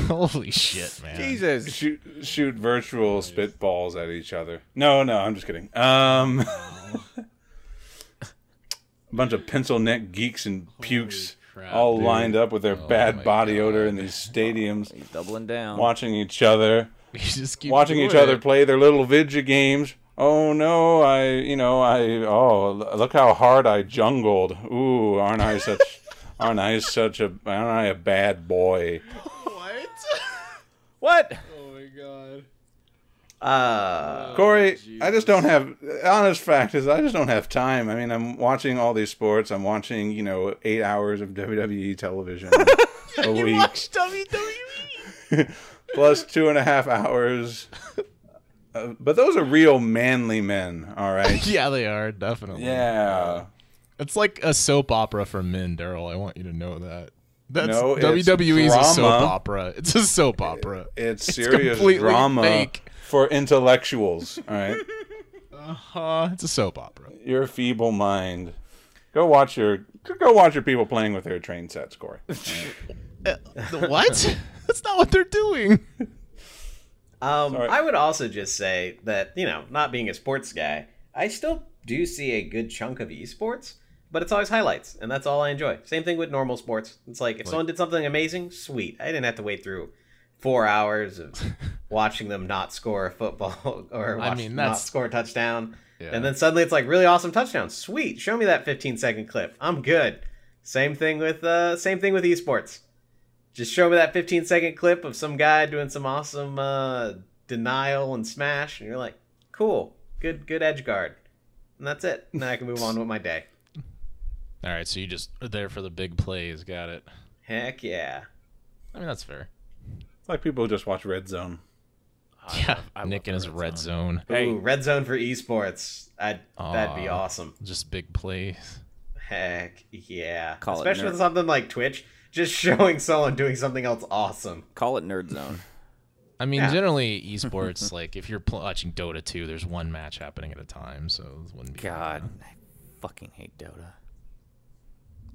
Holy shit, man. Jesus. Shoot virtual spitballs at each other. No, I'm just kidding. A bunch of pencil neck geeks and pukes lined up with their bad body odor in these stadiums. He's doubling down. Watching each other. We just keep watching each other play their little video games. Oh no, look how hard I jungled. Ooh, aren't I a bad boy? What? Oh my god. Corey, Jesus. I just don't have, honest fact is, I just don't have time. I mean, I'm watching all these sports. I'm watching, 8 hours of WWE television a week. You watch WWE? Plus 2.5 hours. But those are real manly men, all right? Yeah, they are, definitely. Yeah. It's like a soap opera for men, Daryl. I want you to know that. No, WWE's a soap opera. It's a soap opera. It's serious drama fake. For intellectuals. All right. It's a soap opera. Your feeble mind. Go watch your people playing with their train sets, Corey. What? That's not what they're doing. I would also just say that, not being a sports guy, I still do see a good chunk of esports. But it's always highlights, and that's all I enjoy. Same thing with normal sports. It's like, if someone did something amazing, sweet. I didn't have to wait through 4 hours of watching them not score a football or not score a touchdown. Yeah. And then suddenly it's like, really awesome touchdown. Sweet. Show me that 15-second clip. I'm good. Same thing with esports. Just show me that 15-second clip of some guy doing some awesome denial and smash, and you're like, cool. Good edge guard. And that's it. Now I can move on with my day. All right, so you just are there for the big plays. Got it. Heck yeah. I mean, that's fair. It's like people who just watch Red Zone. Nick and his Red Zone. Hey. Ooh, Red Zone for esports. That'd be awesome. Just big plays. Heck yeah. Especially with something like Twitch, just showing someone doing something else awesome. Call it Nerd Zone. I mean, generally, esports, like if you're watching Dota 2, there's one match happening at a time, so it wouldn't be. God, I fucking hate Dota.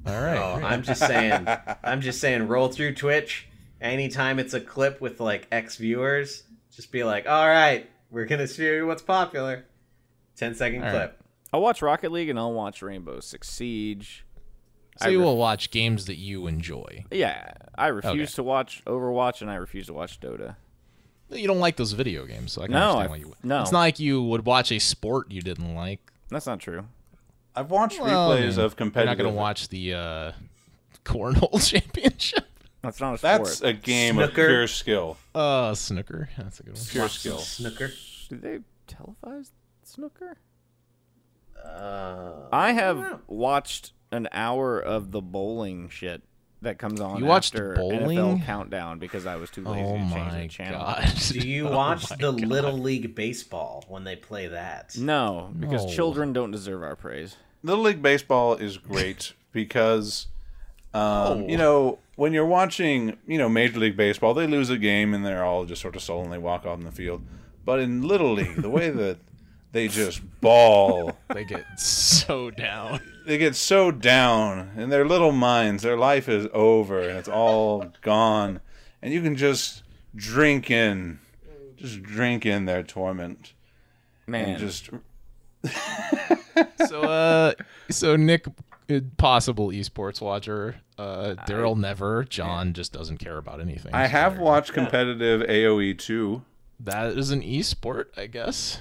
All right. Oh, I'm just saying roll through Twitch. Anytime it's a clip with like X viewers, just be like, all right, we're going to see what's popular. 10-second clip. Right. I'll watch Rocket League and I'll watch Rainbow Six Siege. So you will watch games that you enjoy. Yeah. I refuse to watch Overwatch and I refuse to watch Dota. You don't like those video games, so I can understand why you would. No. It's not like you would watch a sport you didn't like. That's not true. I've watched replays of competitive. I'm not going to watch the cornhole championship. That's not a sport. That's a game snooker. Of pure skill. Snooker. That's a good one. Pure skill. Snooker. Did they televise snooker? I have watched an hour of the bowling shit that comes on. You watched bowling NFL Countdown because I was too lazy to change the channel. God. Do you watch Little League Baseball when they play that? No, because children don't deserve our praise. Little League Baseball is great because, when you're watching, Major League Baseball, they lose a game and they're all just sort of sullenly walk off on the field. But in Little League, the way that they just ball. They get so down. They get so down. In their little minds, their life is over and it's all gone. And you can just drink in their torment. Man. And just... So Nick, possible esports watcher, Daryl never, John just doesn't care about anything. I have watched competitive AoE 2. That is an esport, I guess.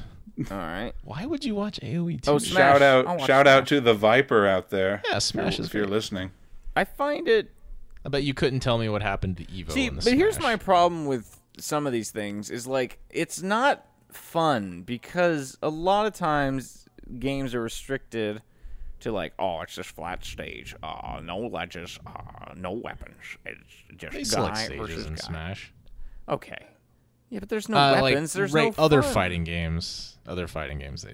All right. Why would you watch AoE 2? Oh, shout out to the Viper out there. Yeah, Smash if you're listening. I find it. I bet you couldn't tell me what happened to Evo. See, but here's my problem with some of these things: is like it's not fun because a lot of times games are restricted to like, it's just flat stage, no ledges, no weapons. It's just guy versus guy. Smash. Okay. Yeah, but there's no weapons. Like, there's no fun. Other fighting games.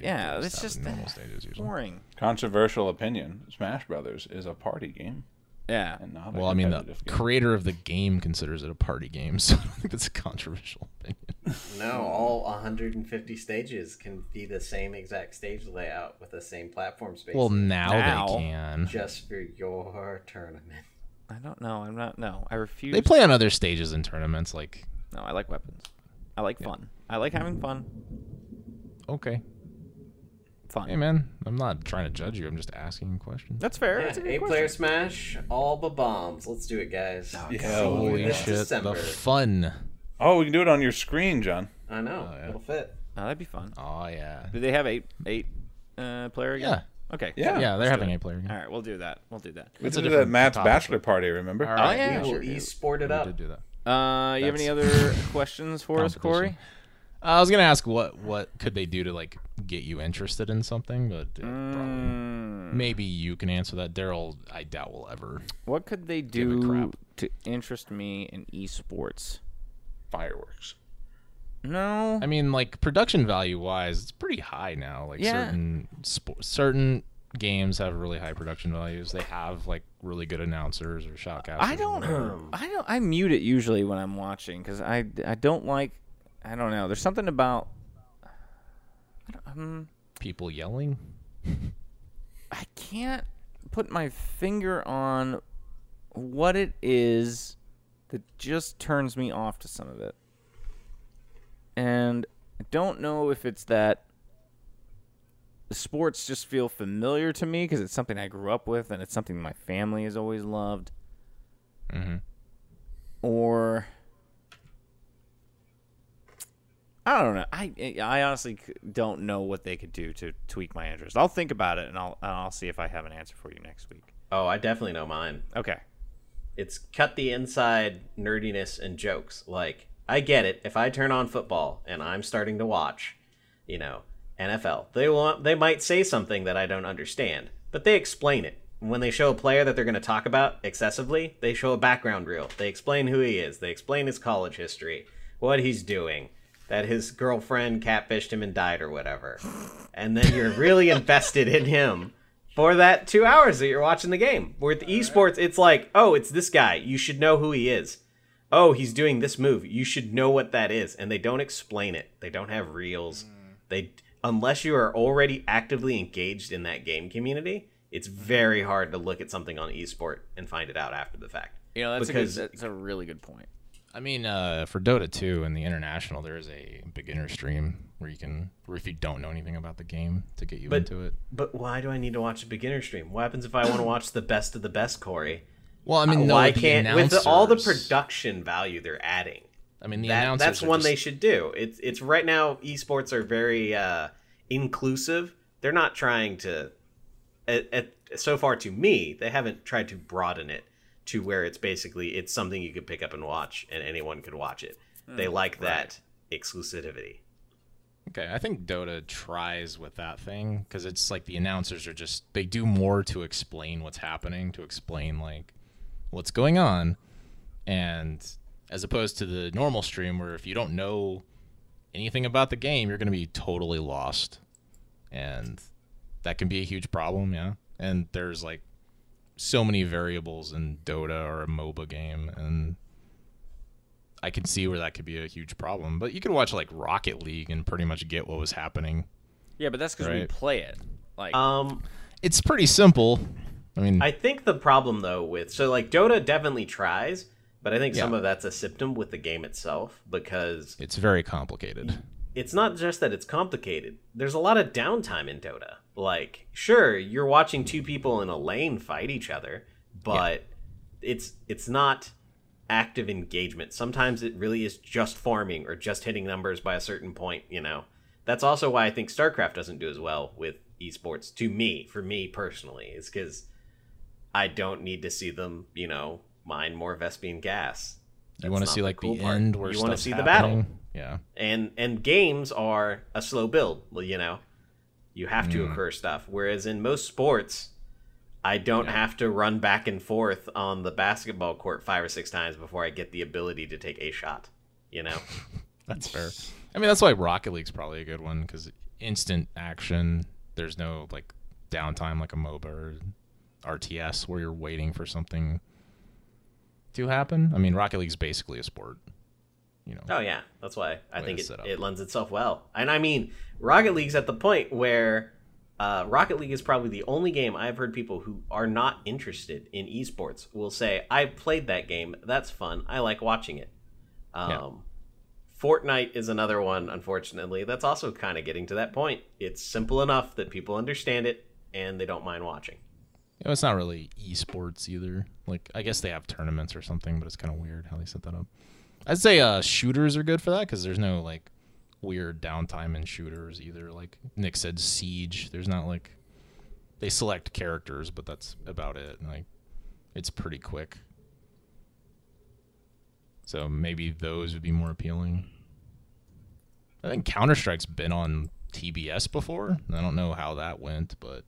Yeah, it's just normal stages usually. Boring. Controversial opinion. Smash Brothers is a party game. Yeah. And not the creator of the game considers it a party game, so I don't think that's a controversial opinion. No, all 150 stages can be the same exact stage layout with the same platform space. Well, now they can. Just for your tournament. I don't know. I'm not. No, I refuse. They play on other stages in tournaments. Like. No, I like weapons. I like fun. I like having fun. Okay. Fun. Hey, man, I'm not trying to judge you. I'm just asking questions. That's fair. Yeah, eight-player smash, all the bombs. Let's do it, guys. Oh, yeah. Holy shit, December. The fun. Oh, we can do it on your screen, John. I know. Oh, yeah. It'll fit. Oh, that'd be fun. Oh, yeah. Do they have eight-player again? Yeah. Okay. Cool. Yeah, they're having eight-player again. All right, we'll do that. We did that Matt's Bachelor Party, remember? All right. Oh, yeah. We'll e-sport it up. We did do that. You have any other questions for us, Corey? I was gonna ask what could they do to get you interested in something, but maybe you can answer that. Daryl, I doubt will ever. What could they do to interest me in esports? Fireworks. No, I mean production value wise, it's pretty high now. Certain games have really high production values. They have really good announcers or shoutcasters. I mute it usually when I'm watching because I don't like. I don't know. There's something about people yelling. I can't put my finger on what it is that just turns me off to some of it, and I don't know if it's that. The sports just feel familiar to me because it's something I grew up with and it's something my family has always loved. Mm-hmm. Or I don't know. I honestly don't know what they could do to tweak my interest. I'll think about it and I'll see if I have an answer for you next week. Oh, I definitely know mine. Okay. It's cut the inside nerdiness and jokes. I get it. If I turn on football and I'm starting to watch, NFL. They might say something that I don't understand, but they explain it. When they show a player that they're going to talk about excessively, they show a background reel. They explain who he is. They explain his college history, what he's doing, that his girlfriend catfished him and died or whatever. And then you're really invested in him for that 2 hours that you're watching the game. With esports, it's it's this guy. You should know who he is. Oh, he's doing this move. You should know what that is. And they don't explain it. They don't have reels. Unless you are already actively engaged in that game community, it's very hard to look at something on eSport and find it out after the fact. Yeah, that's a really good point. I mean, for Dota 2 and the International, there is a beginner stream where you can, if you don't know anything about the game, to get you into it. But why do I need to watch a beginner stream? What happens if I want to watch the best of the best, Corey? Well, I mean, why can't all the production value they're adding? I mean, that's one they should do. It's right now. Esports are very inclusive. They're not trying to. So far, to me, they haven't tried to broaden it to where it's basically it's something you could pick up and watch, and anyone could watch it. They like that exclusivity. Okay, I think Dota tries with that thing because it's the announcers are they do more to explain what's happening, to explain what's going on, and. As opposed to the normal stream where if you don't know anything about the game, you're going to be totally lost. And that can be a huge problem, yeah. And there's so many variables in Dota or a MOBA game, and I can see where that could be a huge problem. But you could watch Rocket League and pretty much get what was happening. Yeah, but that's because we play it. It's pretty simple. I mean, I think the problem though Dota definitely tries. But I think some of that's a symptom with the game itself because... It's very complicated. It's not just that it's complicated. There's a lot of downtime in Dota. Sure, you're watching two people in a lane fight each other, but it's not active engagement. Sometimes it really is just farming or just hitting numbers by a certain point, That's also why I think StarCraft doesn't do as well with esports, for me personally, is because I don't need to see them, mine more Vespian gas. That's you want to see the part. End where you want to see happening. The battle. Yeah. And games are a slow build. You have to occur stuff. Whereas in most sports, I don't have to run back and forth on the basketball court 5 or 6 times before I get the ability to take a shot. That's fair. I mean, that's why Rocket League's probably a good one, because instant action. There's no like downtime like a MOBA or RTS where you're waiting for something to happen. I mean, Rocket League's basically a sport. You know. Oh yeah, that's why I think it lends itself well. And I mean, Rocket League's at the point where Rocket League is probably the only game I've heard people who are not interested in esports will say, "I played that game. That's fun. I like watching it." Yeah. Fortnite is another one, unfortunately. That's also kind of getting to that point. It's simple enough that people understand it and they don't mind watching. You know, it's not really esports either. Like, I guess they have tournaments or something, but it's kind of weird how they set that up. I'd say shooters are good for that because there's no like weird downtime in shooters either. Like Nick said, Siege. There's not like they select characters, but that's about it. And, like, it's pretty quick. So maybe those would be more appealing. I think Counter-Strike's been on TBS before. I don't know how that went, but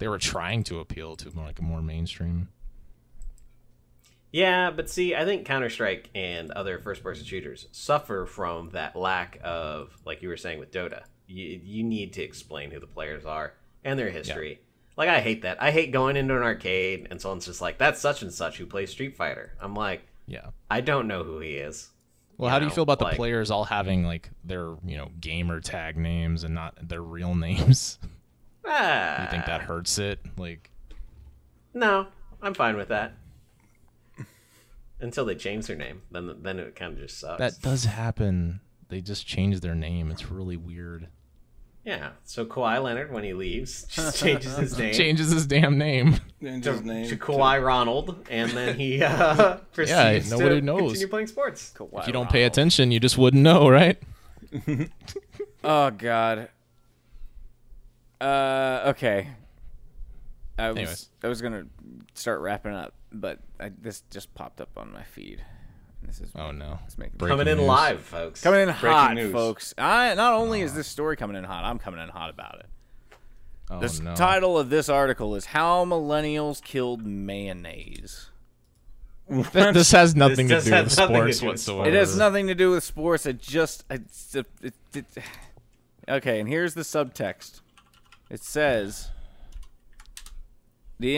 they were trying to appeal to more, like a more mainstream. Yeah, but see, I think Counter-Strike and other first-person shooters suffer from that lack of, like you were saying with Dota. You need to explain who the players are and their history. Yeah. Like, I hate that. I hate going into an arcade and someone's just like, that's such and such who plays Street Fighter. I'm like, yeah, I don't know who he is. Well, how do you feel about the players all having like their, you know, gamer tag names and not their real names? You think that hurts it? Like, no, I'm fine with that. Until they change their name, then it kind of just sucks. That does happen. They just change their name. It's really weird. Yeah. So Kawhi Leonard, when he leaves, just changes his name. Changes his damn name. To Kawhi Ronald, and then he proceeds to continue playing sports. Kawhi if you don't pay attention, you just wouldn't know, right? Oh, God. Okay. I was going to start wrapping up, but this just popped up on my feed. This is coming in live, folks. Coming in hot, folks. Not only is this story coming in hot, I'm coming in hot about it. Oh, the title of this article is "How Millennials Killed Mayonnaise." This has nothing to do with sports whatsoever. It has nothing to do with sports. Okay, and here's the subtext. It says the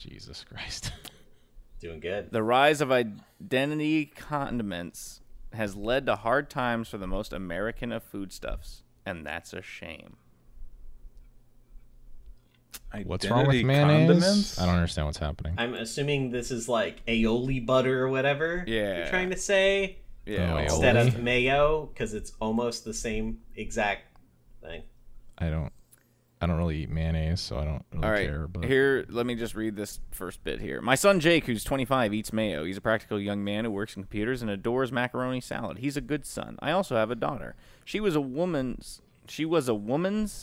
Jesus Christ. Doing good. The rise of identity condiments has led to hard times for the most American of foodstuffs, and that's a shame. What's wrong with mayonnaise? Condiments? I don't understand what's happening. I'm assuming this is like aioli butter or whatever. Yeah, you're trying to say instead of mayo because it's almost the same exact thing. I don't really eat mayonnaise, so I don't really care. But here, let me just read this first bit here. My son Jake, who's 25, eats mayo. He's a practical young man who works in computers and adores macaroni salad. He's a good son. I also have a daughter. She was a woman's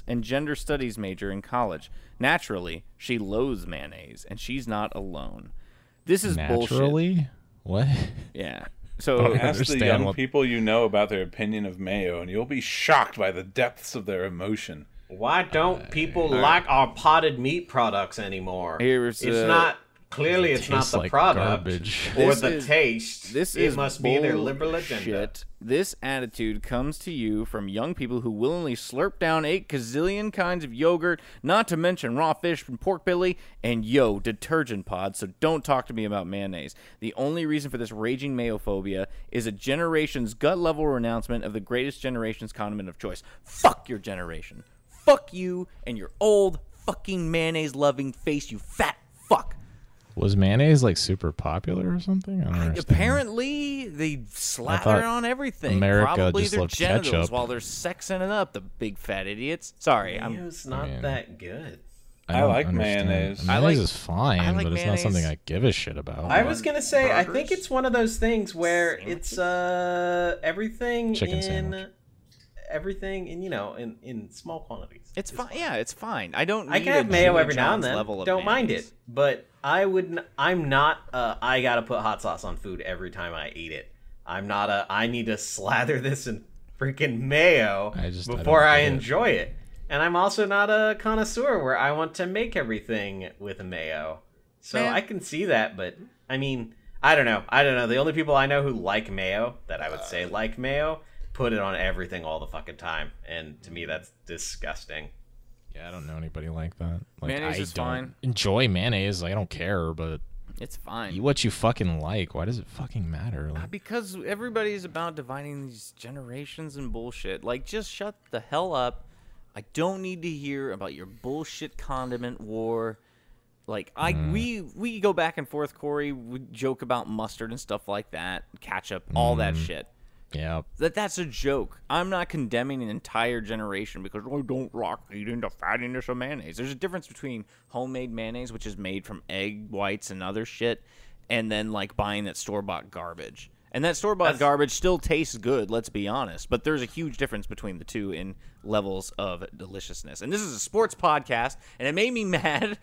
and gender studies major in college. Naturally, she loathes mayonnaise, and she's not alone. This is bullshit. What? Yeah. So ask the young people you know about their opinion of mayo, and you'll be shocked by the depths of their emotion. Why don't people like our potted meat products anymore? It's not the like product garbage. Or this taste. This must be their liberal agenda. This attitude comes to you from young people who willingly slurp down 8 gazillion kinds of yogurt, not to mention raw fish from pork belly and detergent pods. So don't talk to me about mayonnaise. The only reason for this raging mayo phobia is a generation's gut level renouncement of the greatest generation's condiment of choice. Fuck your generation. Fuck you and your old fucking mayonnaise-loving face, you fat fuck. Was mayonnaise, like, super popular or something? I don't understand. Apparently, they slather it on everything. America probably just their genitals ketchup. While they're sexing it up, the big fat idiots. Sorry, mayo's not that good. I like mayonnaise. Mayonnaise is fine, but it's not something I give a shit about. I was going to say, burgers? I think it's one of those things where it's everything chicken sandwich. Everything in small quantities. It's fine. Yeah, it's fine. I don't. I can have mayo every now and then. Don't mind it. But I wouldn't. I'm not. I gotta put hot sauce on food every time I eat it. I'm not a. I need to slather this in freaking mayo before I enjoy it. And I'm also not a connoisseur where I want to make everything with a mayo. So I can see that, but I mean, I don't know. The only people I know who like mayo, that I would say like mayo, put it on everything all the fucking time. And to me, that's disgusting. Yeah, I don't know anybody like that. Like, mayonnaise is fine. Enjoy mayonnaise. I don't care, but it's fine. Eat what you fucking like. Why does it fucking matter? Like, because everybody's about dividing these generations and bullshit. Like, just shut the hell up. I don't need to hear about your bullshit condiment war. Like, we go back and forth, Corey. We joke about mustard and stuff like that, ketchup, all that shit. Yeah. That's a joke. I'm not condemning an entire generation because, oh, don't rock eating the fattiness of mayonnaise. There's a difference between homemade mayonnaise, which is made from egg whites and other shit, and then, like, buying that store-bought garbage. And that store-bought garbage still tastes good, let's be honest. But there's a huge difference between the two in levels of deliciousness. And this is a sports podcast, and it made me mad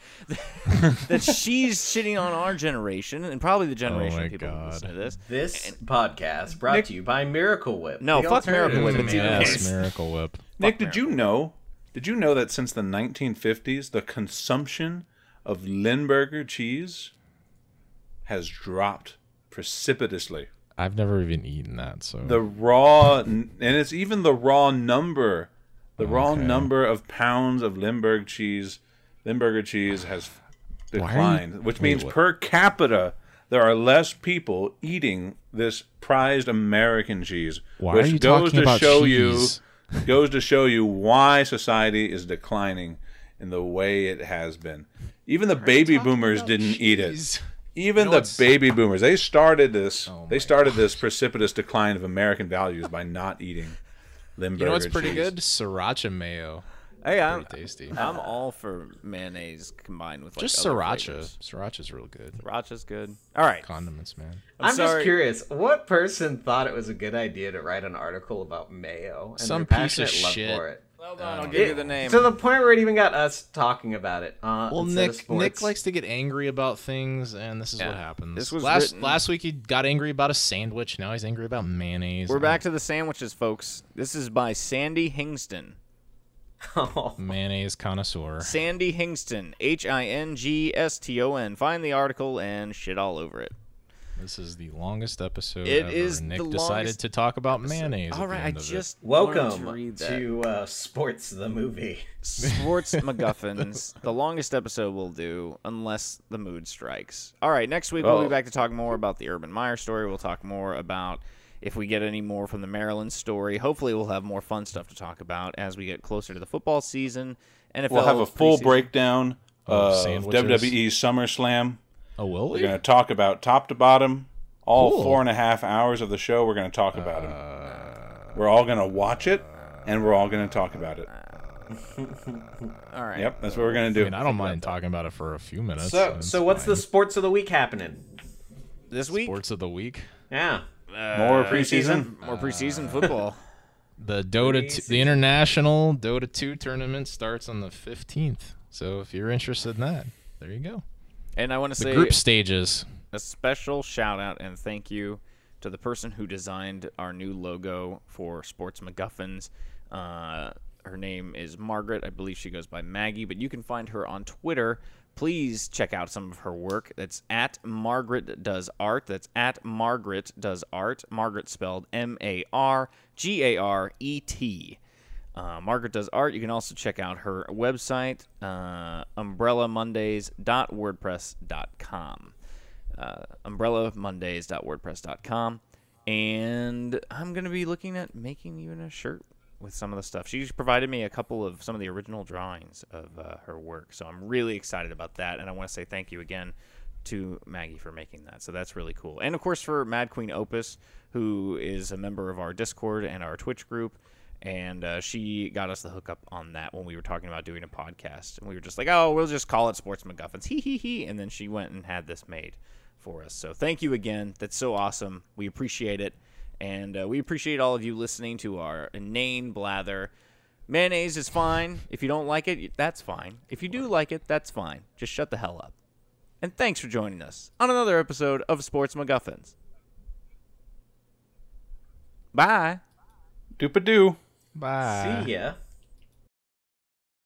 that she's shitting on our generation and probably the generation of people who listen to this. This podcast brought to you by Miracle Whip. No, fuck Miracle Whip. Yes, Miracle Whip. Nick, did you know that since the 1950s, the consumption of Limburger cheese has dropped precipitously? I've never even eaten that. So the raw, and it's even the raw number, the raw number of pounds of Limburger cheese has declined, which means per capita there are less people eating this prized American cheese. Goes to show you why society is declining in the way it has been. Even the baby boomers didn't eat it. Even the baby boomers, they started this. They started this precipitous decline of American values by not eating Limburger cheese. You know what's pretty good? Sriracha mayo. Hey, I'm pretty tasty. I'm all for mayonnaise combined with, like, just sriracha. Flavors. Sriracha's real good. Sriracha's good. All right, condiments, man. I'm just curious, what person thought it was a good idea to write an article about mayo and some piece of shit for it? Hold on, I'll give you the name. To the point where it even got us talking about it. Well, Nick likes to get angry about things, and this is what happens. This was last week he got angry about a sandwich. Now he's angry about mayonnaise. We're back to the sandwiches, folks. This is by Sandy Hingston. Oh. Mayonnaise connoisseur. Sandy Hingston. Hingston. Find the article and shit all over it. This is the longest episode ever. Nick decided to talk about mayonnaise. All right, welcome to Sports the Movie. Sports McGuffins. The longest episode we'll do, unless the mood strikes. All right, next week we'll be back to talk more about the Urban Meyer story. We'll talk more about if we get any more from the Maryland story. Hopefully we'll have more fun stuff to talk about as we get closer to the football season. NFL we'll have a full breakdown of WWE SummerSlam. Oh, will we? We're going to talk about top to bottom, all 4.5 hours of the show. We're going to talk about it. We're all going to watch it, and we're all going to talk about it. All right. Yep, that's what we're going to do. I mean, I don't mind talking about it for a few minutes. So what's the sports of the week happening this week? Sports of the week? Yeah. More preseason? More preseason football. The Dota, the international Dota 2 tournament starts on the 15th. So if you're interested in that, there you go. And I want to say group stages. A special shout out and thank you to the person who designed our new logo for Sports McGuffins. Her name is Margaret. I believe she goes by Maggie, but you can find her on Twitter. Please check out some of her work. That's at Margaret Does Art. That's at Margaret Does Art. Margaret spelled Margaret. Margaret Does Art. You can also check out her website, umbrellamondays.wordpress.com. Umbrellamondays.wordpress.com. And I'm going to be looking at making even a shirt with some of the stuff. She's provided me some of the original drawings of her work. So I'm really excited about that. And I want to say thank you again to Maggie for making that. So that's really cool. And, of course, for Mad Queen Opus, who is a member of our Discord and our Twitch group. And she got us the hookup on that when we were talking about doing a podcast. And we were just like, oh, we'll just call it Sports McGuffins. Hee, hee, hee. And then she went and had this made for us. So thank you again. That's so awesome. We appreciate it. And we appreciate all of you listening to our inane blather. Mayonnaise is fine. If you don't like it, that's fine. If you do like it, that's fine. Just shut the hell up. And thanks for joining us on another episode of Sports McGuffins. Bye. Doop-a-doo. Bye. See ya.